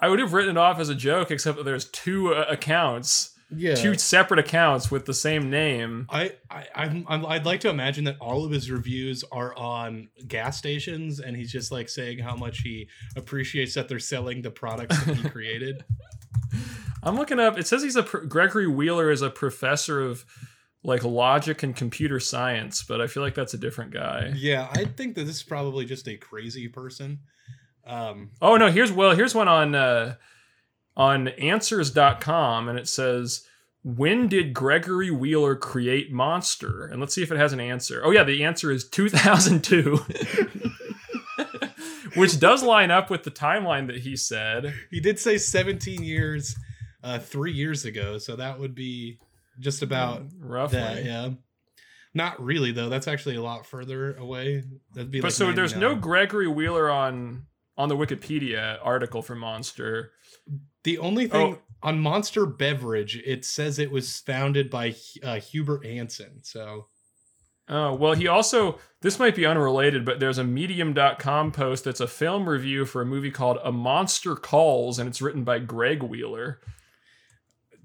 I would have written it off as a joke, except that there's two uh, accounts... Yeah. Two separate accounts with the same name. I, I, I'm, I'm, I'd like to imagine that all of his reviews are on gas stations, and he's just like saying how much he appreciates that they're selling the products that he created. I'm looking up. It says he's a Gregory Wheeler is a professor of like logic and computer science, but I feel like that's a different guy. Yeah, I think that this is probably just a crazy person. Um, oh no, here's well, here's one on. Uh, on answers dot com, and it says, when did Gregory Wheeler create Monster? And let's see if it has an answer. Oh yeah, the answer is two thousand two. Which does line up with the timeline that he said. He did say seventeen years, uh, three years ago, so that would be just about roughly that, yeah. Not really, though. That's actually a lot further away. That'd be but like so ninety-nine. There's no Gregory Wheeler on on the Wikipedia article for Monster. The only thing oh. on Monster Beverage, it says it was founded by uh, Hubert Hansen. So, oh, well, he also, this might be unrelated, but there's a medium dot com post that's a film review for a movie called A Monster Calls, and it's written by Greg Wheeler.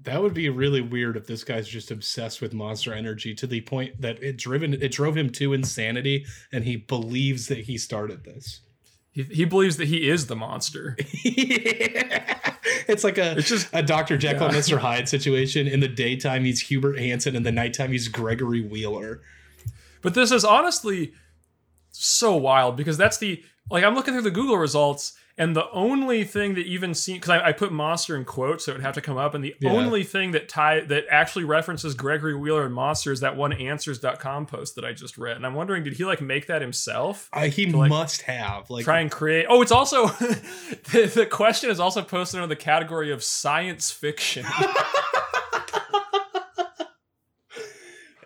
That would be really weird if this guy's just obsessed with Monster Energy to the point that it driven it drove him to insanity, and he believes that he started this. He, he believes that he is the monster. Yeah. It's like a it's just, a Doctor Jekyll yeah. and Mister Hyde situation. In the daytime, he's Hubert Hansen. In the nighttime, he's Gregory Wheeler. But this is honestly so wild because that's the... Like, I'm looking through the Google results, and the only thing that even seems... Because I, I put monster in quotes, so it would have to come up. And the yeah. only thing that tie, that actually references Gregory Wheeler and Monster is that one answers dot com post that I just read. And I'm wondering, did he, like, make that himself? Uh, he to, like, must have. Like, try and create... Oh, it's also... the, the question is also posted under the category of science fiction.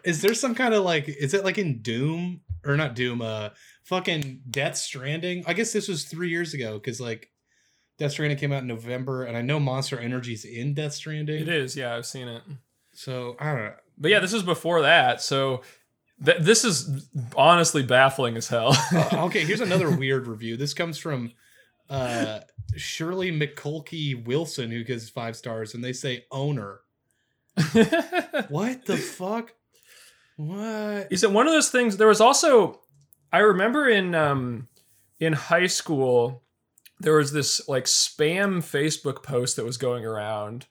Is there some kind of, like... Is it, like, in Doom? Or not Doom, uh... Fucking Death Stranding. I guess this was three years ago because like Death Stranding came out in November, and I know Monster Energy's in Death Stranding. It is, yeah, I've seen it. So I don't know, but yeah, this was before that. So th- this is honestly baffling as hell. uh, okay, here's another weird review. This comes from uh, Shirley McCulkey Wilson, who gives five stars, and they say owner. What the fuck? What is it? One of those things. There was also. I remember in um, in high school, there was this like spam Facebook post that was going around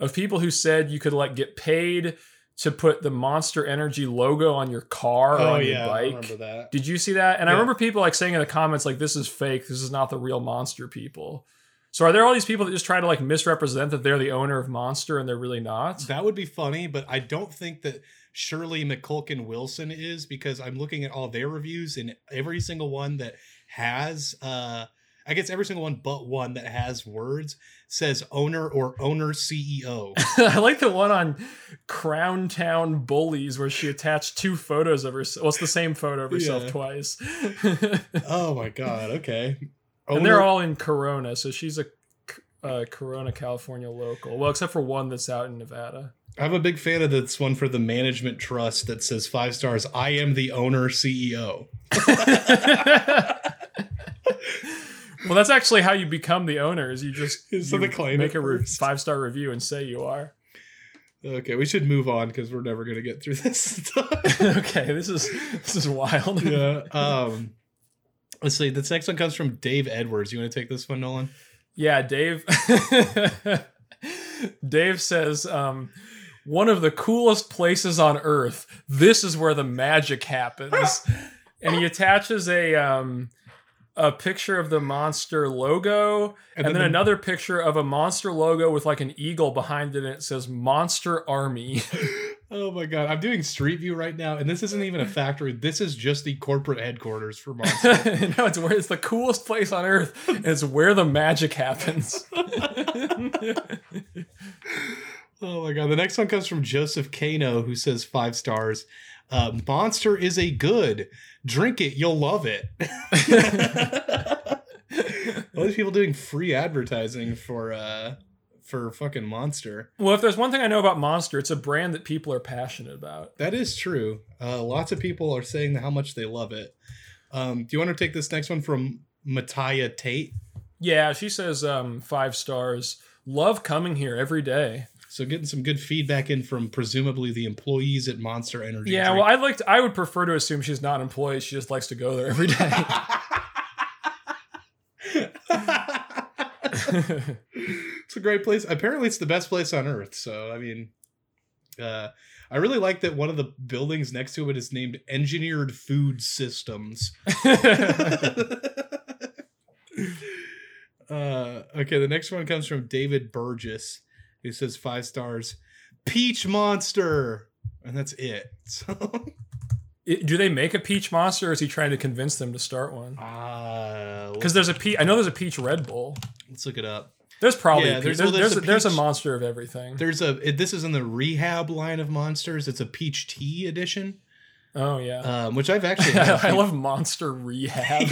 of people who said you could like get paid to put the Monster Energy logo on your car or oh, on yeah, your bike. I remember that. Did you see that? And yeah. I remember people like saying in the comments like, this is fake. This is not the real Monster people. So are there all these people that just try to like misrepresent that they're the owner of Monster and they're really not? That would be funny, but I don't think that Shirley McCulkin Wilson is, because I'm looking at all their reviews and every single one that has, uh, I guess every single one but one that has words says owner or owner C E O. I like the one on Crowntown Bullies where she attached two photos of herself. Well, it's the same photo of herself yeah. twice. Oh my God. Okay. Owner. And they're all in Corona, so she's a uh, Corona, California local. Well, except for one that's out in Nevada. I'm a big fan of this one for the management trust that says five stars. I am the owner C E O. Well, that's actually how you become the owner. Is you just so you make a re- five star review and say you are. Okay, we should move on because we're never going to get through this stuff. Okay, this is this is wild. Yeah. Um, let's see. This next one comes from Dave Edwards. You want to take this one, Nolan? Yeah, Dave. Dave says, um, one of the coolest places on earth. This is where the magic happens. And he attaches a um, a picture of the Monster logo, and, and then, then the, another picture of a Monster logo with like an eagle behind it, and it says Monster Army. Oh my God. I'm doing Street View right now, and this isn't even a factory. This is just the corporate headquarters for Monster. No, it's where it's the coolest place on earth, and it's where the magic happens. Oh my God. The next one comes from Joseph Kano, who says five stars. Uh, Monster is a good. Drink it. You'll love it. All these people doing free advertising for uh, for fucking Monster. Well, if there's one thing I know about Monster, it's a brand that people are passionate about. That is true. Uh, lots of people are saying how much they love it. Um, do you want to take this next one from Mattia Tate? Yeah, she says um, five stars. Love coming here every day. So getting some good feedback in from presumably the employees at Monster Energy. Yeah, Drink. Well, I'd like to, I would prefer to assume she's not an employee. She just likes to go there every day. It's a great place. Apparently, it's the best place on earth. So, I mean, uh, I really like that one of the buildings next to it is named Engineered Food Systems. uh, okay, the next one comes from David Burgess. Who says five stars, Peach Monster, and that's it. So, do they make a Peach Monster, or is he trying to convince them to start one? Uh, because there's a peach. I know there's a Peach Red Bull. Let's look it up. There's probably yeah, a peach. There's, well, there's, there's, a, there's a Monster of everything. There's a it, this is in the Rehab line of Monsters. It's a Peach Tea edition. Oh yeah, um, which I've actually. Had I love Monster Rehab.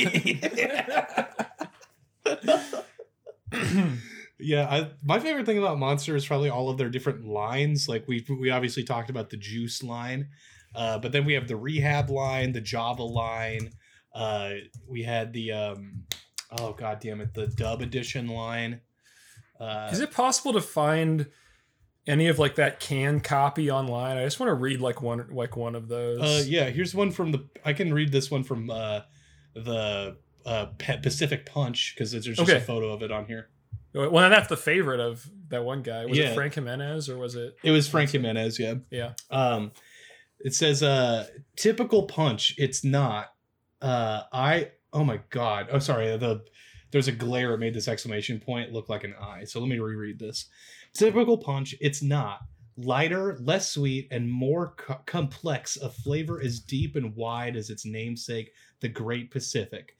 Yeah, I, my favorite thing about Monster is probably all of their different lines. Like we we obviously talked about the juice line, uh, but then we have the Rehab line, the Java line. Uh, we had the um, oh god damn it, the Dub Edition line. Uh, is it possible to find any of like that canned copy online? I just want to read like one like one of those. Uh, yeah, here's one from the. I can read this one from uh, the uh, Pacific Punch because there's just okay. a photo of it on here. Well, that's the favorite of that one guy. Was yeah. it Frank Jimenez or was it? It was Frank Jimenez. Yeah. Yeah. Um, it says, uh, typical Punch. It's not, uh, I, oh my God. Oh, sorry. The, there's a glare. It made this exclamation point look like an eye. So let me reread this. Typical Punch. It's not lighter, less sweet, and more co- complex. A flavor as deep and wide as its namesake, the Great Pacific.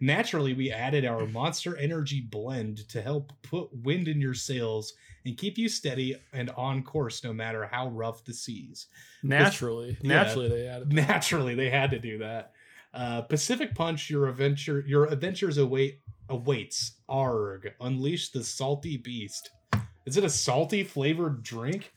Naturally, we added our Monster Energy blend to help put wind in your sails and keep you steady and on course no matter how rough the seas. Naturally. This, naturally yeah, they added that. Naturally they had to do that. Uh, Pacific Punch, your adventure your adventures await awaits. Arg. Unleash the salty beast. Is it a salty flavored drink?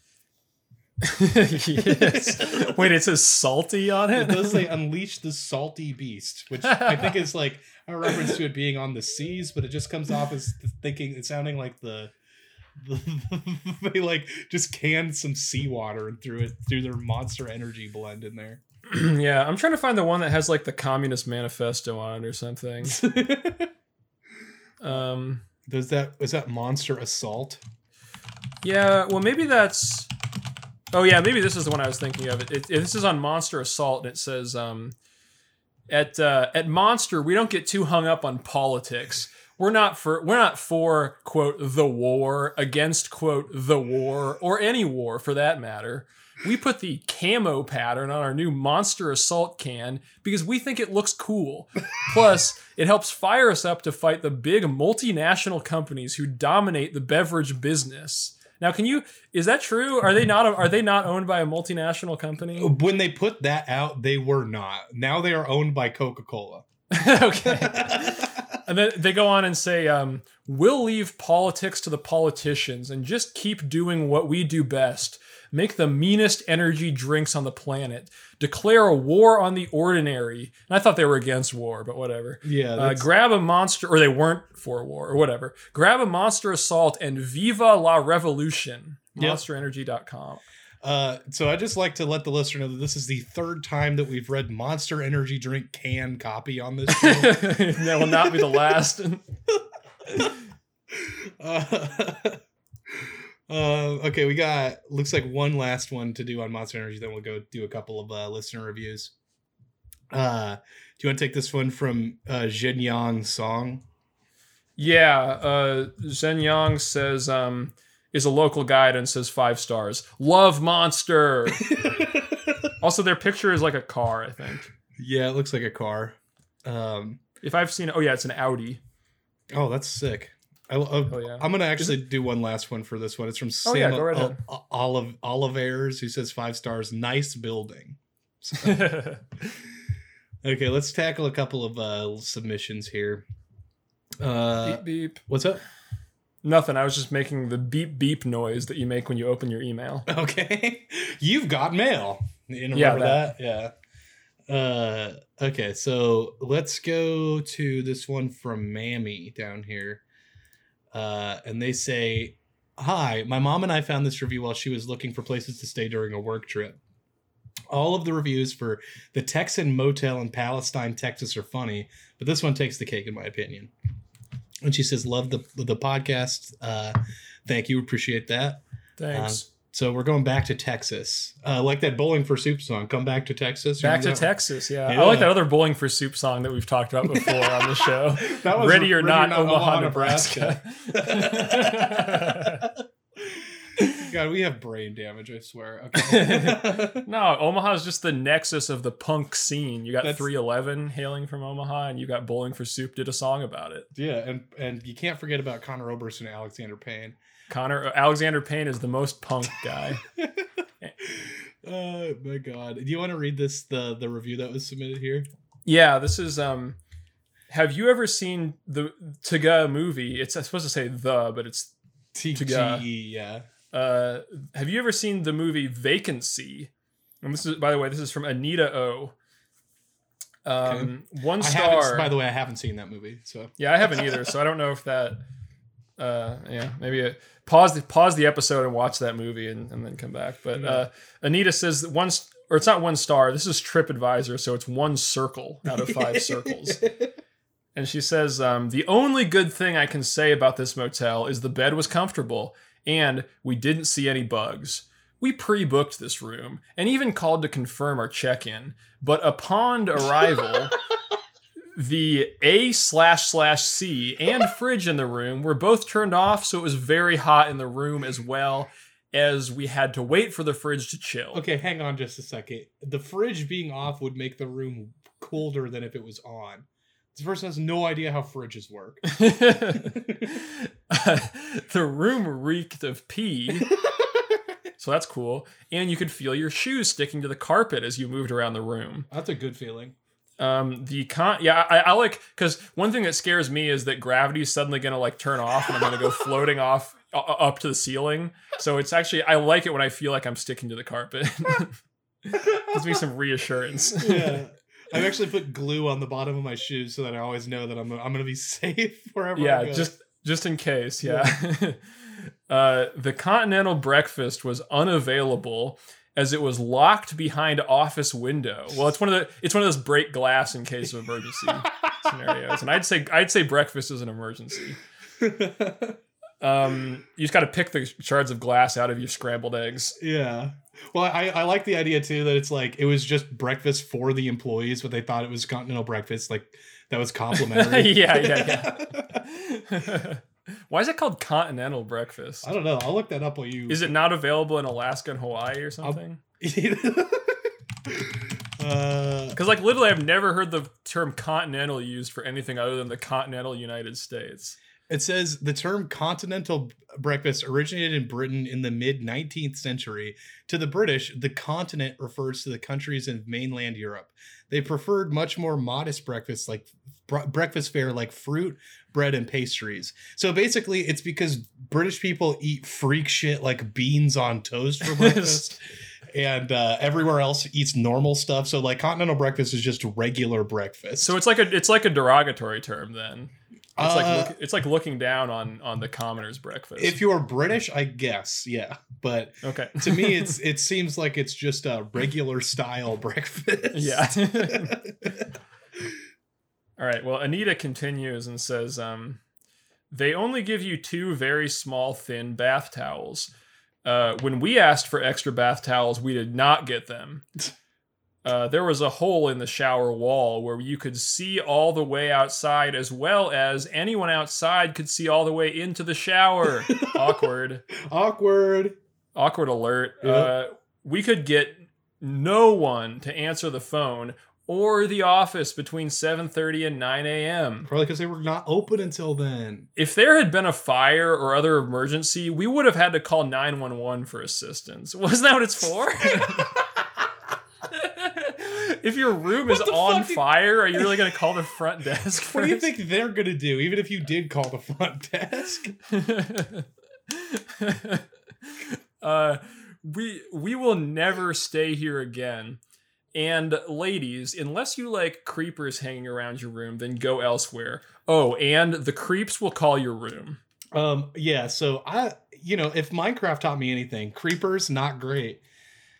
Yes. Wait, it says salty on it? It does say unleash the salty beast, which I think is like a reference to it being on the seas, but it just comes off as thinking it's sounding like the, the they like just canned some seawater and threw it through their Monster Energy blend in there. Yeah, I'm trying to find the one that has like the Communist Manifesto on it or something. um does that is that Monster Assault? Yeah, well maybe that's Oh, yeah, maybe this is the one I was thinking of. It, it, it This is on Monster Assault, and it says, um, at uh, at Monster, we don't get too hung up on politics. We're not for, we're not for, quote, the war, against, quote, the war, or any war, for that matter. We put the camo pattern on our new Monster Assault can because we think it looks cool. Plus, it helps fire us up to fight the big multinational companies who dominate the beverage business. Now, can you? Is that true? Are they not? Are they not owned by a multinational company? When they put that out, they were not. Now they are owned by Coca-Cola. Okay. And then they go on and say, um, "We'll leave politics to the politicians and just keep doing what we do best: make the meanest energy drinks on the planet, declare a war on the ordinary." And I thought they were against war, but whatever. Yeah. Uh, grab a monster, or they weren't for war, or whatever. Grab a Monster Assault and viva la revolution. monster energy dot com. Uh, so I just like to let the listener know that this is the third time that we've read Monster Energy Drink can copy on this show. That will not be the last. uh, uh, okay, we got, looks like one last one to do on Monster Energy, then we'll go do a couple of uh, listener reviews. Uh, do you want to take this one from uh, Zhen Yang Song? Yeah, uh, Zhen Yang says, um, is a local guide and says five stars. Love Monster. Also, their picture is like a car, I think. Yeah, it looks like a car. Um, if I've seen it, oh yeah, it's an Audi. Oh, that's sick. I, uh, oh, yeah. I'm going to actually do one last one for this one. It's from Sam oh, yeah, right o- o- Olive Oliveres, who says five stars. Nice building. So. Okay, let's tackle a couple of uh, submissions here. Uh, beep, beep. What's up? Nothing. I was just making the beep, beep noise that you make when you open your email. Okay. You've got mail. You remember yeah, that? that? Yeah. Uh, okay, so let's go to this one from Mammy down here. Uh, and they say, hi, my mom and I found this review while she was looking for places to stay during a work trip. All of the reviews for the Texan Motel in Palestine, Texas are funny, but this one takes the cake, in my opinion. And she says, love the the podcast. Uh, thank you. Appreciate that. Thanks. Uh, so we're going back to Texas. Uh, like that Bowling for Soup song, Come Back to Texas. Back to Texas, yeah. yeah. I like that other Bowling for Soup song that we've talked about before on the show. That was Ready or Ready Not, not Omaha, Omaha, Nebraska. Nebraska. God, we have brain damage, I swear. Okay. No, Omaha is just the nexus of the punk scene. You got That's, three eleven hailing from Omaha, and you got Bowling for Soup did a song about it. Yeah, and, and you can't forget about Connor Oberst and Alexander Payne. Connor Alexander Payne is the most punk guy. Oh, my God. Do you want to read this, the, the review that was submitted here? Yeah, this is... um. Have you ever seen the Tega movie? It's I'm supposed to say the, but it's Tega. Yeah. Uh, have you ever seen the movie Vacancy? And this is, by the way, this is from Anita O. Um, okay. One star. By the way, I haven't seen that movie. So yeah, I haven't either. So I don't know if that. Uh, yeah, maybe I, pause the pause the episode and watch that movie and, and then come back. But yeah. uh, Anita says that one, or it's not one star. This is TripAdvisor, so it's one circle out of five circles. And she says um, the only good thing I can say about this motel is the bed was comfortable. And we didn't see any bugs. We pre-booked this room and even called to confirm our check-in. But upon arrival, the A slash slash C and fridge in the room were both turned off, so it was very hot in the room as well as we had to wait for the fridge to chill. Okay, hang on just a second. The fridge being off would make the room colder than if it was on. This person has no idea how fridges work. uh, the room reeked of pee. So that's cool. And you could feel your shoes sticking to the carpet as you moved around the room. That's a good feeling. Um, the con, yeah, I, I like, because one thing that scares me is that gravity is suddenly going to like turn off and I'm going to go floating off uh, up to the ceiling. So it's actually, I like it when I feel like I'm sticking to the carpet. Gives me some reassurance. Yeah. I've actually put glue on the bottom of my shoes so that I always know that I'm I'm gonna be safe wherever. Yeah, I go. just just in case. Yeah. yeah. uh, the continental breakfast was unavailable as it was locked behind office window. Well, it's one of the it's one of those break glass in case of emergency scenarios, and I'd say I'd say breakfast is an emergency. Um, you just got to pick the shards of glass out of your scrambled eggs. Yeah. Well, I, I like the idea, too, that it's like it was just breakfast for the employees, but they thought it was continental breakfast. Like that was complimentary. yeah, yeah, yeah. Why is it called continental breakfast? I don't know. I'll look that up while you. Is it not available in Alaska and Hawaii or something? Because uh, like literally I've never heard the term continental used for anything other than the continental United States. It says the term continental breakfast originated in Britain in the mid-nineteenth century. To the British, the continent refers to the countries in mainland Europe. They preferred much more modest breakfasts like br- breakfast fare like fruit, bread, and pastries. So basically, it's because British people eat freak shit like beans on toast for breakfast. And uh, everywhere else eats normal stuff. So like continental breakfast is just regular breakfast. So it's like a it's like a derogatory term then. It's uh, like look, it's like looking down on on the commoner's breakfast. If you're British, I guess, yeah. But okay. To me, it's it seems like it's just a regular style breakfast. Yeah. All right. Well, Anita continues and says, um, they only give you two very small, thin bath towels. Uh, when we asked for extra bath towels, we did not get them. Uh, there was a hole in the shower wall where you could see all the way outside, as well as anyone outside could see all the way into the shower. Awkward. Awkward. Awkward alert. Yep. Uh, we could get no one to answer the phone or the office between seven thirty and nine a.m. Probably because they were not open until then. If there had been a fire or other emergency, we would have had to call nine one one for assistance. Wasn't that what it's for? If your room is on fire, are you really going to call the front desk first? What do you think they're going to do, even if you did call the front desk? uh, we we will never stay here again. And ladies, unless you like creepers hanging around your room, then go elsewhere. Oh, and the creeps will call your room. Um, yeah, so I, you know, if Minecraft taught me anything, creepers, not great.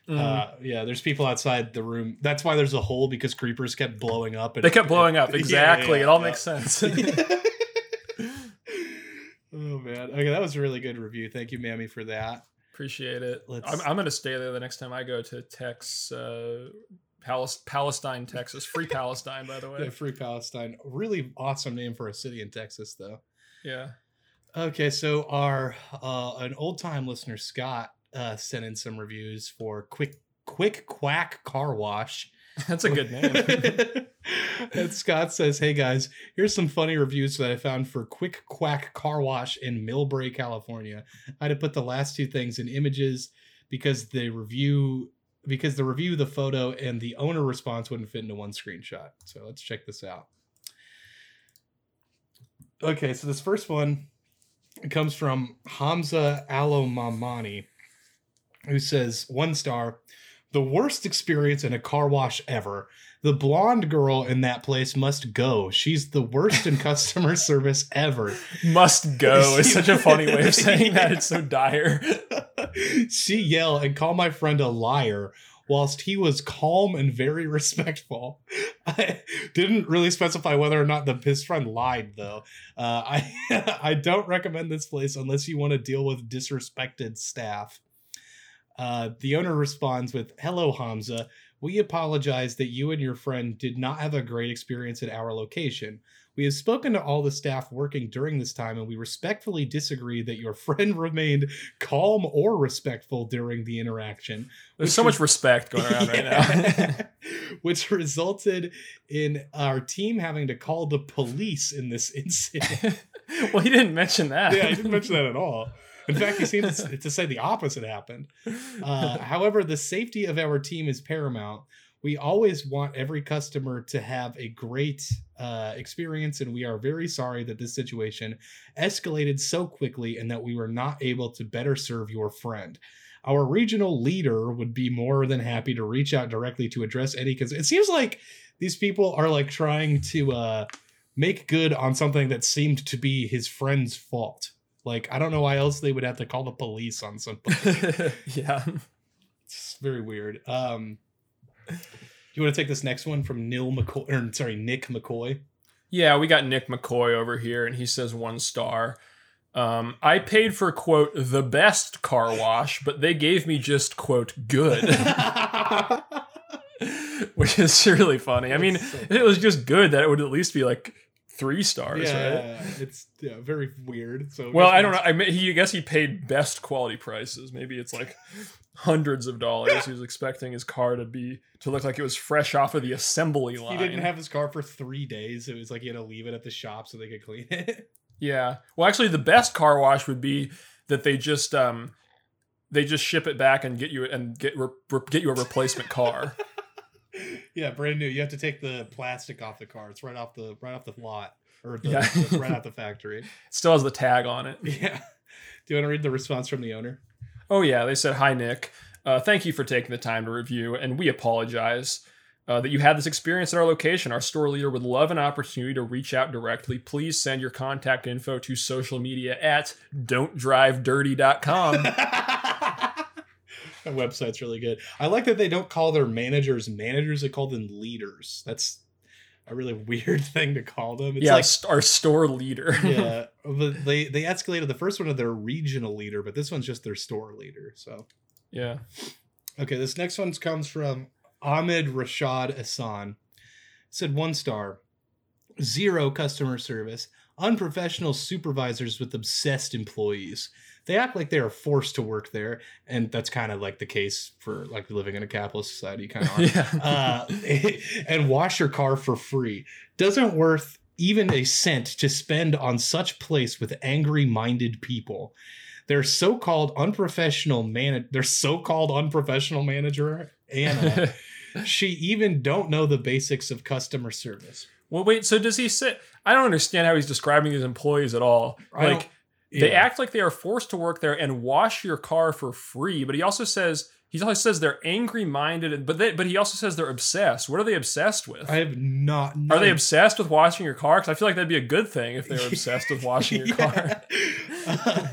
Mm. Uh, yeah, there's people outside the room. That's why there's a hole, because creepers kept blowing up. And, they kept blowing up. Exactly. Yeah, yeah, yeah, it all yeah. makes sense. Oh, man. Okay, that was a really good review. Thank you, Mammy, for that. Appreciate it. Let's... I'm, I'm going to stay there the next time I go to Tex, uh, Palis- Palestine, Texas. Free Palestine, by the way. Yeah, Free Palestine. Really awesome name for a city in Texas, though. Yeah. Okay, so our uh, an old-time listener, Scott, Uh, sent in some reviews for Quick Quick Quack Car Wash. That's a good name. And Scott says, "Hey guys, here's some funny reviews that I found for Quick Quack Car Wash in Millbrae, California. I had to put the last two things in images because the review, because the review, the photo, and the owner response wouldn't fit into one screenshot. So let's check this out. Okay, so this first one comes from Hamza Alomamani, who says, one star, the worst experience in a car wash ever. The blonde girl in that place must go. She's the worst in customer service ever. Must go is such a funny way of saying yeah. that. It's so dire. She yelled and called my friend a liar, whilst he was calm and very respectful. I didn't really specify whether or not the his friend lied, though. Uh, I I don't recommend this place unless you want to deal with disrespected staff. Uh, the owner responds with, hello, Hamza. We apologize that you and your friend did not have a great experience at our location. We have spoken to all the staff working during this time, and we respectfully disagree that your friend remained calm or respectful during the interaction. There's so much respect going around yeah. right now. Which resulted in our team having to call the police in this incident. Well, he didn't mention that. Yeah, he didn't mention that at all. In fact, he seems to say the opposite happened. Uh, however, the safety of our team is paramount. We always want every customer to have a great uh, experience, and we are very sorry that this situation escalated so quickly and that we were not able to better serve your friend. Our regional leader would be more than happy to reach out directly to address any concerns. It seems like these people are like trying to uh, make good on something that seemed to be his friend's fault. Like, I don't know why else they would have to call the police on something. Yeah. It's very weird. Um, you want to take this next one from Neil McCoy, or, sorry, Nick McCoy? Yeah, we got Nick McCoy over here, and he says one star. Um, I paid for, quote, the best car wash, but they gave me just, quote, good. Which is really funny. I mean, so if it was just good, that it would at least be like... Three stars, yeah, right? It's yeah, very weird. So well, I don't know. I mean, he, I guess he paid best quality prices. Maybe it's like hundreds of dollars. He was expecting his car to be to look like it was fresh off of the assembly line. He didn't have his car for three days. It was like he had to leave it at the shop so they could clean it. Yeah. Well, actually, the best car wash would be that they just um they just ship it back and get you and get re- get you a replacement car. Yeah, brand new. You have to take the plastic off the car. It's right off the right off the lot or the, yeah. the, right off the factory. It still has the tag on it. Yeah. Do you want to read the response from the owner? Oh yeah, they said, "Hi Nick, uh, thank you for taking the time to review, and we apologize uh, that you had this experience at our location. Our store leader would love an opportunity to reach out directly. Please send your contact info to social media at don't drive dirty dot com." That website's really good. I like that they don't call their managers managers. They call them leaders. That's a really weird thing to call them. It's yeah, like our store leader. Yeah, but they they escalated the first one to their regional leader, but this one's just their store leader. So yeah. Okay, this next one comes from Ahmed Rashad Hassan said one star, zero customer service, unprofessional supervisors with obsessed employees. They act like they are forced to work there. And that's kind of like the case for like living in a capitalist society. You kind of are. Yeah. uh, and wash your car for free. Doesn't worth even a cent to spend on such place with angry minded people. Their so-called unprofessional man, their so-called unprofessional manager, Anna, she even don't know the basics of customer service. Well, wait, so does he say, I don't understand how he's describing his employees at all. Like yeah. They act like they are forced to work there and wash your car for free. But he also says, he always says they're angry minded, but they, but he also says they're obsessed. What are they obsessed with? I have not. Known. Are they obsessed with washing your car? Because I feel like that'd be a good thing if they were obsessed with washing your car. uh,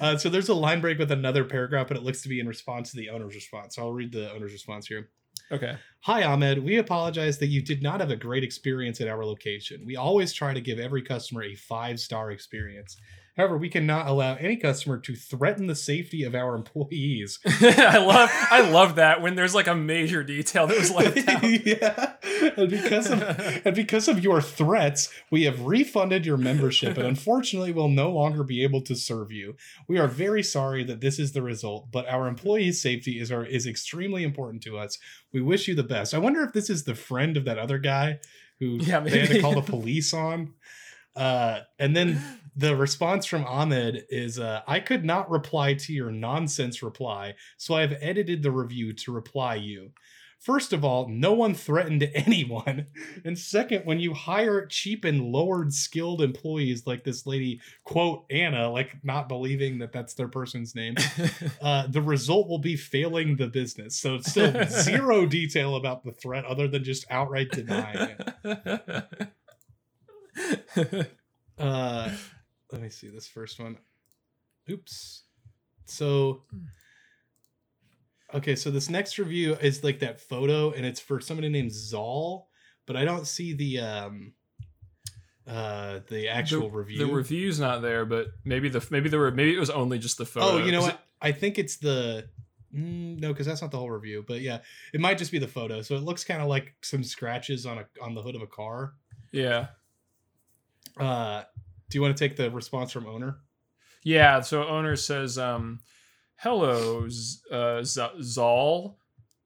uh, so there's a line break with another paragraph, but it looks to be in response to the owner's response. So I'll read the owner's response here. Okay. Hi, Ahmed. We apologize that you did not have a great experience at our location. We always try to give every customer a five-star experience. However, we cannot allow any customer to threaten the safety of our employees. I love I love that when there's like a major detail that was left out. Yeah. And because, of, and because of your threats, we have refunded your membership and unfortunately will no longer be able to serve you. We are very sorry that this is the result, but our employees' safety is our, is extremely important to us. We wish you the best. I wonder if this is the friend of that other guy who yeah, they had to call the police on. Uh, and then the response from Ahmed is, uh, I could not reply to your nonsense reply, so I have edited the review to reply you. First of all, no one threatened anyone. And second, when you hire cheap and lowered skilled employees like this lady, quote, Anna, like not believing that that's their person's name, uh, the result will be failing the business. So it's still zero detail about the threat other than just outright denying it. uh let me see this first one. Oops. So okay, so this next review is like that photo and it's for somebody named Zol, but I don't see the um uh the actual the, review. The review's not there, but maybe the maybe there were maybe it was only just the photo. Oh, you know what? It, I think it's the mm, no, because that's not the whole review, but yeah, it might just be the photo. So it looks kind of like some scratches on a on the hood of a car. Yeah. Uh, do you want to take the response from owner? Yeah. So owner says, um, hello, Z- uh, Z- Zol.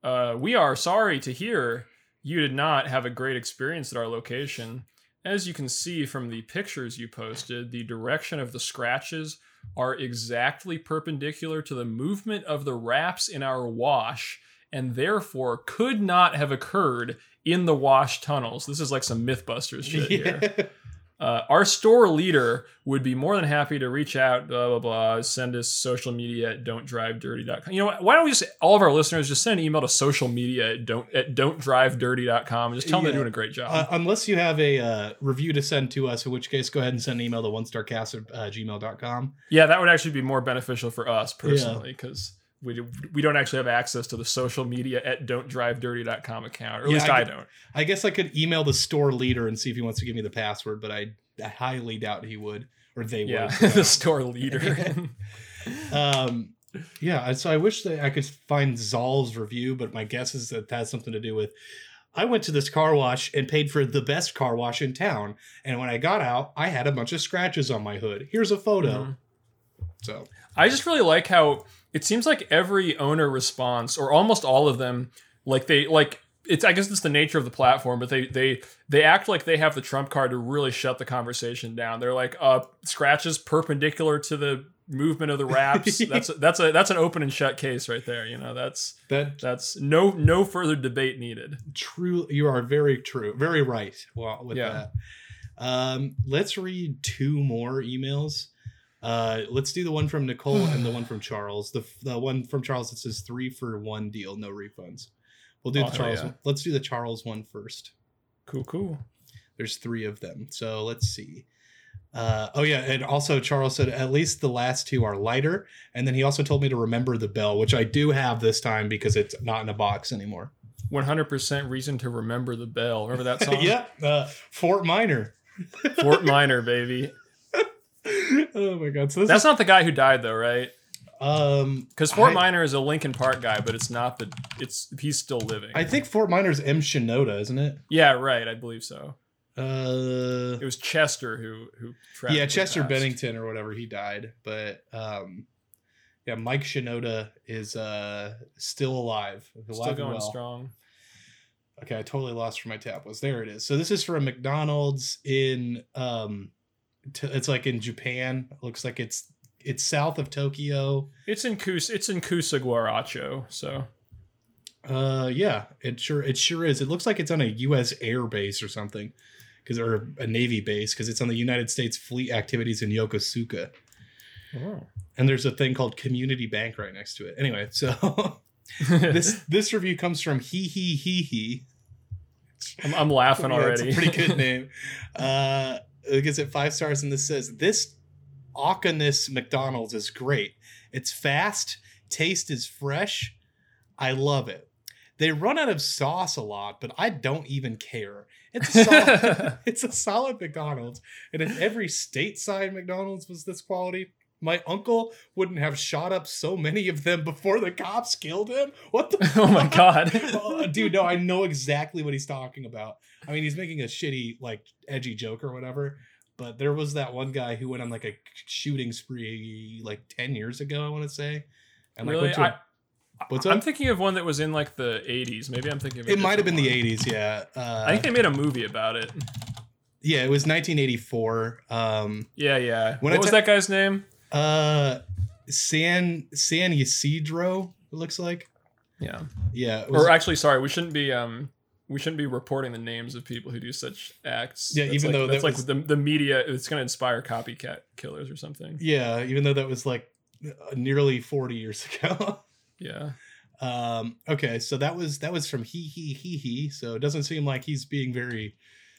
Uh, we are sorry to hear you did not have a great experience at our location. As you can see from the pictures you posted, the direction of the scratches are exactly perpendicular to the movement of the wraps in our wash and therefore could not have occurred in the wash tunnels. This is like some Mythbusters shit yeah. here. Uh, our store leader would be more than happy to reach out, blah, blah, blah. Send us social media at don't drive dirty dot com. You know, why don't we just, all of our listeners, just send an email to social media at, don't, at don't drive dirty dot com and just tell them yeah. they're doing a great job. Uh, unless you have a uh, review to send to us, in which case, go ahead and send an email to one star cast at gmail dot com. Yeah, that would actually be more beneficial for us personally because... Yeah. We do, we don't actually have access to the social media at don't drive dirty dot com account, or at yeah, least I, I don't. I guess I could email the store leader and see if he wants to give me the password, but I, I highly doubt he would, or they yeah, would. Yeah, the store leader. um, yeah, so I wish that I could find Zol's review, but my guess is that that has something to do with, I went to this car wash and paid for the best car wash in town, and when I got out, I had a bunch of scratches on my hood. Here's a photo. Mm-hmm. So I just really like how... It seems like every owner response, or almost all of them, like they like it's. I guess it's the nature of the platform, but they they they act like they have the trump card to really shut the conversation down. They're like, uh, scratches perpendicular to the movement of the wraps. that's a, that's a that's an open and shut case right there. You know, that's that that's no no further debate needed. True, you are very true, very right. Well, with yeah. that, um, let's read two more emails. Uh, let's do the one from Nicole and the one from Charles. The the one from Charles that says three for one deal, no refunds. We'll do oh, the Charles yeah. one. Let's do the Charles one first. Cool, cool. There's three of them. So let's see. Uh, oh, yeah. And also Charles said at least the last two are lighter. And then he also told me to remember the bell, which I do have this time because it's not in a box anymore. one hundred percent reason to remember the bell. Remember that song? yeah. Uh, Fort Minor. Fort Minor, baby. Oh my god! So this that's is, not the guy who died, though, right? Um, because Fort I, Minor is a Lincoln Park guy, but it's not the. It's he's still living. I think Fort Minor's M. Shinoda, isn't it? Yeah, right. I believe so. Uh, it was Chester who who. Yeah, Chester passed. Bennington or whatever, he died, but um, yeah, Mike Shinoda is uh still alive, alive still going well. Strong. Okay, I totally lost where my tab was. There it is. So this is for a McDonald's in um, t- it's like in Japan. It looks like it's it's south of Tokyo. It's in Kus. It's in Kusaguaracho. So, uh, yeah, it sure it sure is. It looks like it's on a U S air base or something, because or a Navy base, because it's on the United States Fleet Activities in Yokosuka. Oh. And there's a thing called Community Bank right next to it. Anyway, so. this this review comes from He He He He. I'm, I'm laughing already. That's a pretty good name. Uh, it gives it five stars, and this says, "This Auchiness McDonald's is great. It's fast, taste is fresh. I love it. They run out of sauce a lot, but I don't even care. It's a solid, it's a solid McDonald's, and if every stateside McDonald's was this quality, my uncle wouldn't have shot up so many of them before the cops killed him." What the? Oh, my God. Oh, dude, no, I know exactly what he's talking about. I mean, he's making a shitty, like, edgy joke or whatever. But there was that one guy who went on, like, a shooting spree, like, ten years ago, I want to say. And, like, really? Went to a, I, what's up? I'm thinking of one that was in, like, the eighties. Maybe I'm thinking of a It might have been one. The eighties, yeah. Uh, I think they made a movie about it. Yeah, it was nineteen eighty-four. Um, yeah, yeah. What I was t- that guy's name? Uh, San San Ysidro, it looks like. Yeah, yeah. Was, or actually, sorry, we shouldn't be um we shouldn't be reporting the names of people who do such acts. Yeah, that's even like, though that's that like was, the the media, it's going to inspire copycat killers or something. Yeah, even though that was like nearly forty years ago. Yeah. Um. Okay, so that was that was from he he he he. So it doesn't seem like he's being very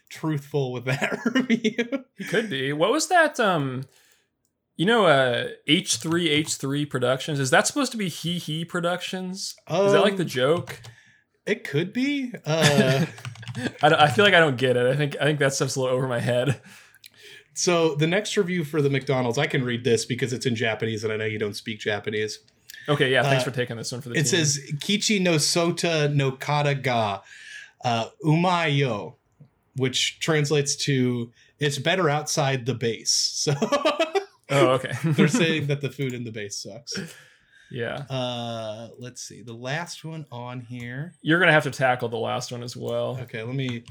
truthful with that review. He could be. What was that? Um. You know, uh, H three H three Productions, is that supposed to be He He Productions? Um, is that like the joke? It could be. Uh, I, I feel like I don't get it. I think I think that stuff's a little over my head. So the next review for the McDonald's, I can read this because it's in Japanese and I know you don't speak Japanese. Okay, yeah, thanks uh, for taking this one for the it team. It says, Kichi no sota no kata ga uh, umayo, which translates to, it's better outside the base. So... Oh, okay. They're saying that the food in the base sucks. Yeah. Uh, let's see. The last one on here. You're gonna have to tackle the last one as well. Okay. Let me,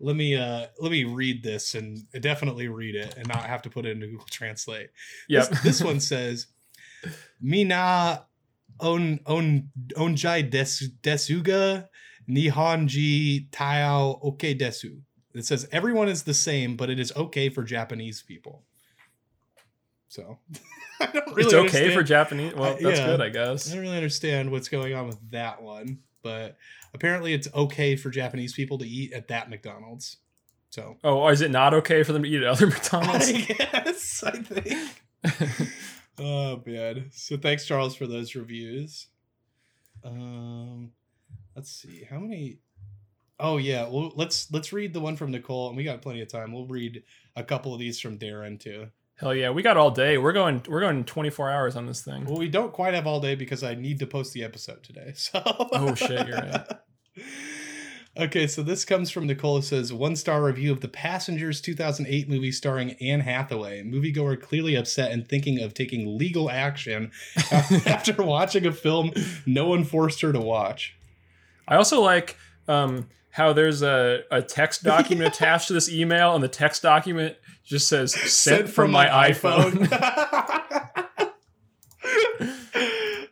let me, uh, let me read this and definitely read it and not have to put it into Google Translate. Yep. This, this one says, "Mina on on onjai des desuga nihonji tao oke desu." It says everyone is the same, but it is okay for Japanese people. So I don't really It's okay understand. For Japanese. Well, that's yeah, good, I guess. I don't really understand what's going on with that one, but apparently it's okay for Japanese people to eat at that McDonald's. So, oh, is it not okay for them to eat at other McDonald's? Yes, I, I think. Oh, man. So thanks, Charles, for those reviews. Um, let's see how many. Oh, yeah. Well, let's let's read the one from Nicole, and we got plenty of time. We'll read a couple of these from Darren too. Hell yeah, we got all day. We're going we're going twenty-four hours on this thing. Well, we don't quite have all day because I need to post the episode today. So oh shit, you're right. Okay, so this comes from Nicole, who says, one star review of the Passengers two thousand eight movie starring Anne Hathaway. Moviegoer clearly upset and thinking of taking legal action after watching a film no one forced her to watch. I also like um how there's a, a text document yeah. attached to this email, and the text document just says, sent, sent from, from my, my iPhone. iPhone.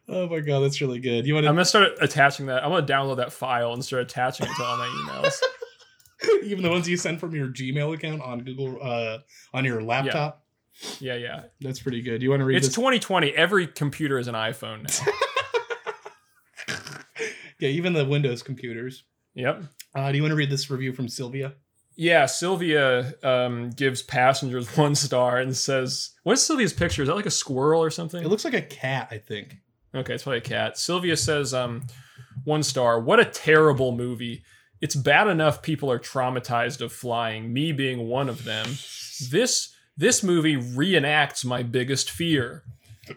Oh my God, that's really good. You want? I'm going to start attaching that. I'm going to download that file and start attaching it to all my emails. Even the ones you send from your Gmail account on Google, uh, on your laptop? Yeah, yeah. yeah. That's pretty good. You want to read It's this? twenty twenty. Every computer is an iPhone now. Yeah, even the Windows computers. Yep. Uh, do you want to read this review from Sylvia? Yeah, Sylvia um, gives Passengers one star and says, what is Sylvia's picture? Is that like a squirrel or something? It looks like a cat, I think. Okay, it's probably a cat. Sylvia says, um, one star, what a terrible movie. It's bad enough people are traumatized of flying, me being one of them. This, this movie reenacts my biggest fear.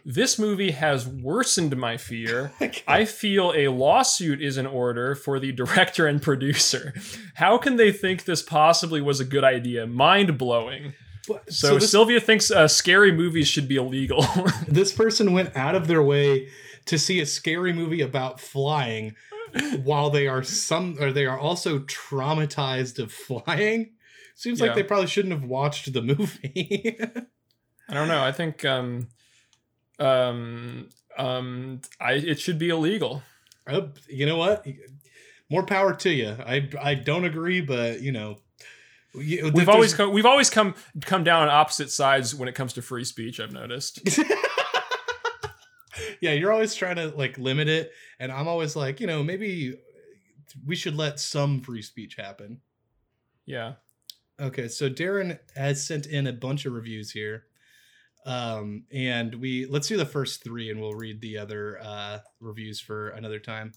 This movie has worsened my fear. Okay. I feel a lawsuit is in order for the director and producer. How can they think this possibly was a good idea? Mind blowing. But, so so this, Sylvia thinks uh, scary movies should be illegal. This person went out of their way to see a scary movie about flying while they are some or they are also traumatized of flying. Seems yeah. like they probably shouldn't have watched the movie. I don't know. I think um, um, um, I, it should be illegal. Oh, you know what? More power to you. I I don't agree, but you know. You, we've always come, we've always come come down on opposite sides when it comes to free speech, I've noticed. Yeah, you're always trying to like limit it, and I'm always like, you know, maybe we should let some free speech happen. Yeah. Okay, so Darren has sent in a bunch of reviews here, um, and we let's do the first three, and we'll read the other uh, reviews for another time.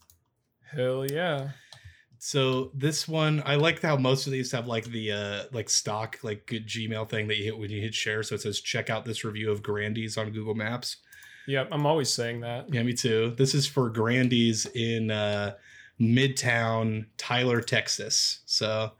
Hell yeah. So this one, I like how most of these have like the uh, like stock, like good Gmail thing that you hit when you hit share. So it says, check out this review of Grandy's on Google Maps. Yeah, I'm always saying that. Yeah, me too. This is for Grandy's in uh, Midtown, Tyler, Texas. So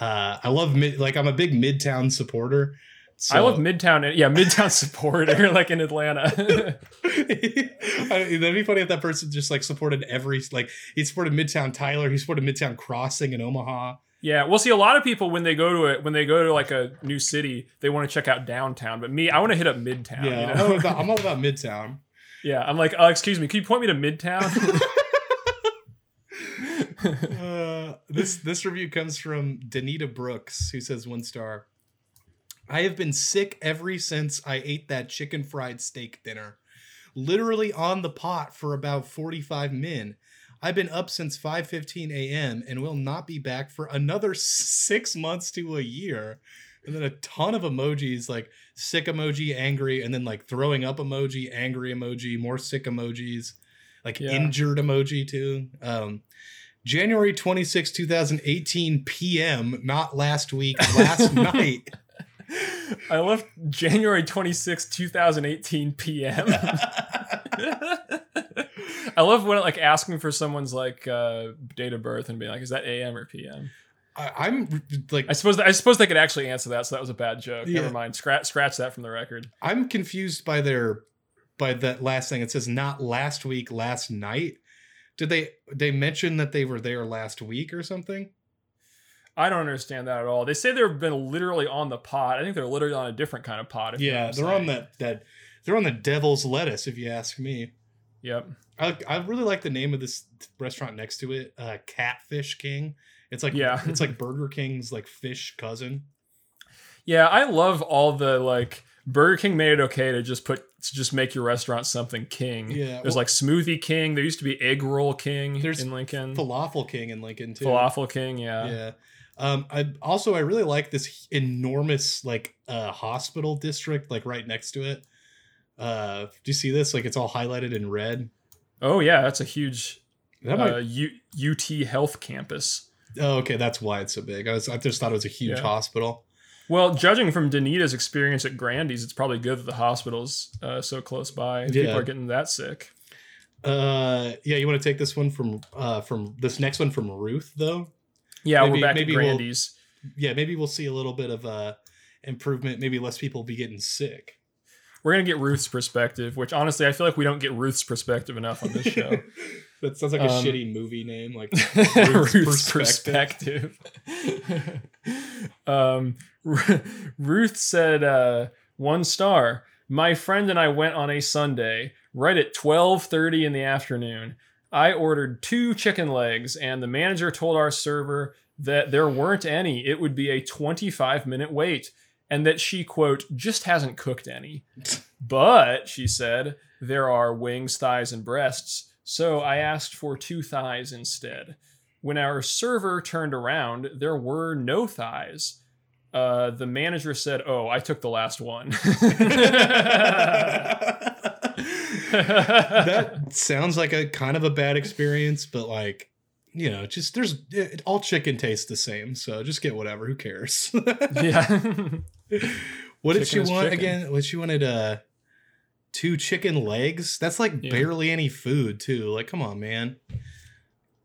uh, I love mid, like I'm a big Midtown supporter. So. I love Midtown. Yeah, Midtown supporter, like in Atlanta. I mean, that'd be funny if that person just like supported every, like he supported Midtown Tyler. He supported Midtown Crossing in Omaha. Yeah, we'll see a lot of people when they go to it, when they go to like a new city, they want to check out downtown. But me, I want to hit up Midtown. Yeah, you know? I'm, all about, I'm all about Midtown. Yeah, I'm like, oh, excuse me, can you point me to Midtown? uh, this this review comes from Danita Brooks, who says one star. I have been sick ever since I ate that chicken fried steak dinner. Literally on the pot for about forty-five min. I've been up since five fifteen a.m. and will not be back for another six months to a year. And then a ton of emojis, like sick emoji, angry, and then like throwing up emoji, angry emoji, more sick emojis, like yeah. injured emoji too. Um, January twenty-sixth, twenty eighteen p m, not last week, last night. I left January twenty-sixth, twenty eighteen p m. I love when like asking for someone's like uh, date of birth and being like, is that a m or p m? I, I'm like, I suppose I suppose they could actually answer that. So that was a bad joke. Yeah. Never mind. Scratch scratch that from the record. I'm confused by their by that last thing. It says not last week, last night. Did they they mention that they were there last week or something? I don't understand that at all. They say they've been literally on the pot. I think they're literally on a different kind of pot. Yeah, they're on that, that they're on the devil's lettuce, if you ask me. Yep. I, I really like the name of this restaurant next to it, uh, Catfish King. It's like yeah. it's like Burger King's like fish cousin. Yeah, I love all the like Burger King made it okay to just put to just make your restaurant something King. Yeah, there's well, like Smoothie King. There used to be Egg Roll King there's in Lincoln. Falafel King in Lincoln too. Falafel King, yeah. Yeah. Um, I also, I really like this enormous, like, uh, hospital district, like right next to it. Uh, do you see this? Like it's all highlighted in red. Oh yeah. That's a huge, that might... uh, U- UT health campus. Oh, okay. That's why it's so big. I was, I just thought it was a huge yeah. hospital. Well, judging from Danita's experience at Grandy's, it's probably good that the hospital's, uh, so close by and yeah. people are getting that sick. Uh, yeah. You want to take this one from, uh, from this next one from Ruth though? Yeah, maybe, we're back maybe at Grandy's. We'll, yeah, maybe we'll see a little bit of uh, improvement. Maybe less people be getting sick. We're going to get Ruth's perspective, which honestly, I feel like we don't get Ruth's perspective enough on this show. That sounds like um, a shitty movie name, like Ruth's, Ruth's Perspective. perspective. um, R- Ruth said, uh, one star, my friend and I went on a Sunday right at twelve thirty in the afternoon. I ordered two chicken legs and the manager told our server that there weren't any. It would be a twenty-five minute wait and that she, quote, just hasn't cooked any. But, she said, there are wings, thighs, and breasts. So I asked for two thighs instead. When our server turned around, there were no thighs. Uh, the manager said, oh, I took the last one. That sounds like a kind of a bad experience, but like, you know, just there's it, all chicken tastes the same, so just get whatever. Who cares? Yeah. What chicken did she want chicken. again? What she wanted? Uh, two chicken legs. That's like yeah. barely any food, too. Like, come on, man.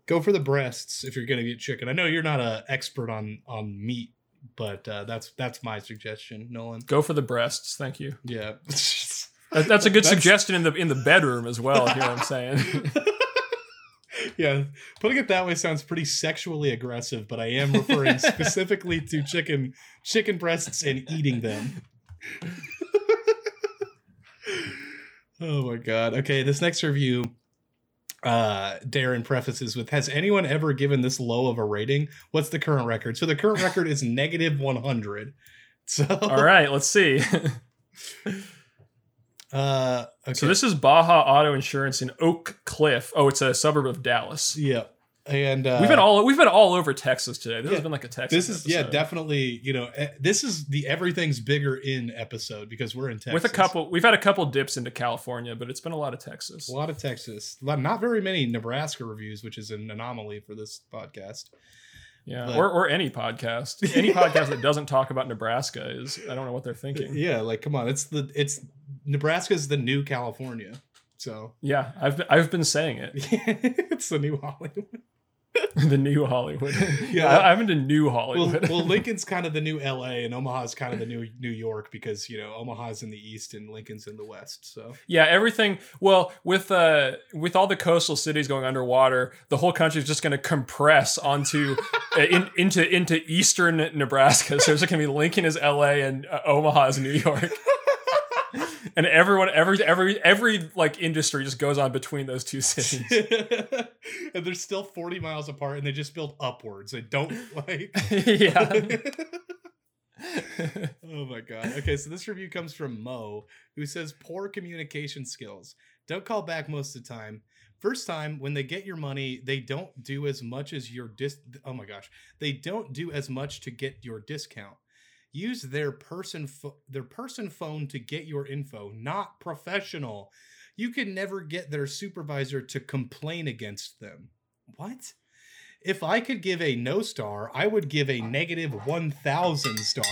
Go for the breasts if you're going to get chicken. I know you're not an expert on, on meat, but uh, that's that's my suggestion, Nolan. Go for the breasts. Thank you. Yeah. that, that's a good that's... suggestion in the in the bedroom as well, if you know what I'm saying. Yeah. Putting it that way sounds pretty sexually aggressive, but I am referring specifically to chicken chicken breasts and eating them. Oh, my God. Okay, this next review... Uh, Darren prefaces with, has anyone ever given this low of a rating? What's the current record? So the current record is negative one hundred. So all right, let's see. uh, okay. So this is Baja Auto Insurance in Oak Cliff. Oh, it's a suburb of Dallas. Yeah, and uh, we've been all we've been all over Texas today. This yeah, has been like a Texas. This is episode. Yeah, definitely. You know, this is the everything's bigger in episode because we're in Texas. With a couple, we've had a couple dips into California, but it's been a lot of Texas. A lot of Texas. Not very many Nebraska reviews, which is an anomaly for this podcast. Yeah, but, or or any podcast, any podcast that doesn't talk about Nebraska is. I don't know what they're thinking. Yeah, like come on, it's the it's Nebraska's the new California. So yeah, I've I've been saying it. It's the new Hollywood. The new Hollywood. Yeah, I, I'm into new Hollywood. Well, well, Lincoln's kind of the new L A, and Omaha's kind of the new New York because you know Omaha's in the east and Lincoln's in the west. So yeah, everything. Well, with uh, with all the coastal cities going underwater, the whole country is just going to compress onto uh, in, into into eastern Nebraska. So it's going to be Lincoln is L A and uh, Omaha is New York. And everyone, every, every, every like industry just goes on between those two cities. And they're still forty miles apart and they just build upwards. They don't like. Yeah. Oh my God. Okay. So this review comes from Mo, who says poor communication skills. Don't call back most of the time. First time when they get your money, they don't do as much as your dis. Oh my gosh. They don't do as much to get your discount. Use their person fo- their person phone to get your info, not professional. You can never get their supervisor to complain against them. What? If I could give a no star, I would give a negative one thousand star.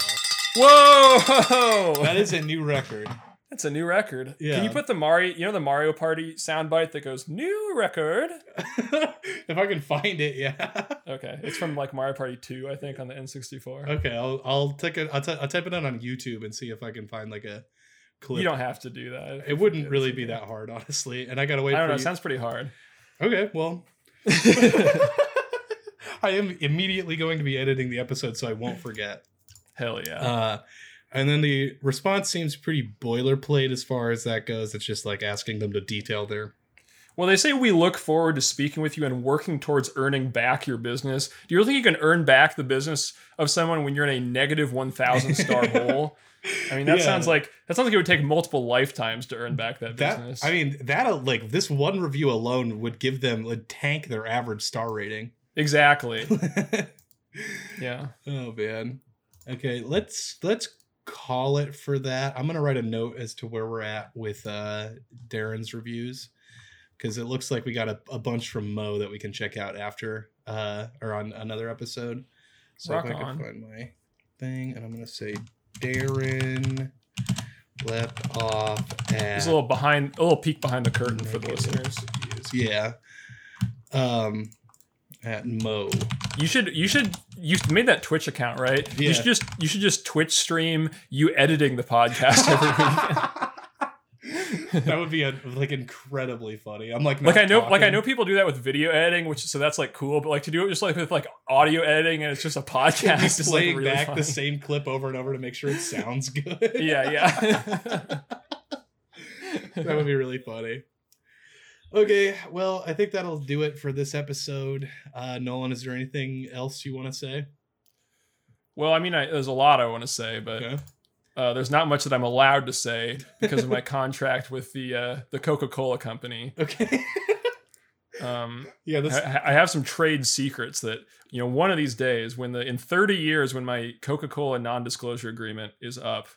Whoa! That is a new record. That's a new record. Yeah. Can you put the Mario, you know, the Mario Party soundbite that goes, new record? If I can find it, yeah. Okay. It's from like Mario Party two, I think, on the N sixty-four. Okay. I'll, I'll take it. I'll, t- I'll type it out on YouTube and see if I can find like a clip. You don't have to do that. It wouldn't really be that hard, honestly. And I got to wait. I don't for know. You. It sounds pretty hard. Okay. Well, I am immediately going to be editing the episode so I won't forget. Hell yeah. Uh, And then the response seems pretty boilerplate as far as that goes. It's just like asking them to detail their... Well, they say we look forward to speaking with you and working towards earning back your business. Do you really think you can earn back the business of someone when you're in a negative one thousand star hole? I mean, that yeah. sounds like that sounds like it would take multiple lifetimes to earn back that, that business. I mean, that like this one review alone would give them would tank their average star rating. Exactly. Yeah. Oh, man. Okay, let's let's. call it for that. I'm gonna write a note as to where we're at with uh Darren's reviews because it looks like we got a, a bunch from Mo that we can check out after uh or on another episode. So Rock if I on. Can find my thing, and I'm gonna say Darren left off at there's a little behind a little peek behind the curtain for the listeners. Reviews. Yeah. Um at Mo. You should, you should, you made that Twitch account, right? Yeah. You should just, you should just Twitch stream you editing the podcast every weekend. That would be a, like incredibly funny. I'm like, like I know, talking. like I know people do that with video editing, which so that's like cool, but like to do it just like with like audio editing and it's just a podcast. Just playing like really back funny. The same clip over and over to make sure it sounds good. Yeah, yeah. That would be really funny. Okay, well, I think that'll do it for this episode. Uh, Nolan, is there anything else you want to say? Well, I mean, I, there's a lot I want to say, but okay. uh, there's not much that I'm allowed to say because of my contract with the uh, the Coca-Cola company. Okay. um, yeah, this... I, I have some trade secrets that you know. One of these days, when the in thirty years, when my Coca-Cola non-disclosure agreement is up,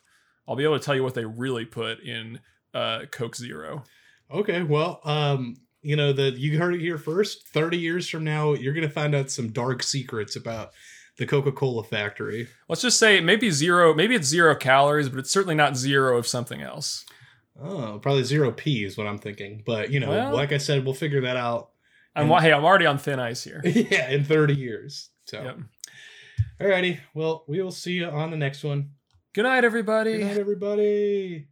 I'll be able to tell you what they really put in uh, Coke Zero. Okay, well, um, you know, the, you heard it here first. thirty years from now, you're going to find out some dark secrets about the Coca-Cola factory. Let's just say maybe zero, maybe it's zero calories, but it's certainly not zero of something else. Oh, probably zero P is what I'm thinking. But, you know, well, like I said, we'll figure that out. I'm, in, hey, I'm already on thin ice here. Yeah, in thirty years. So, yep. All righty. Well, we will see you on the next one. Good night, everybody. Good night, everybody.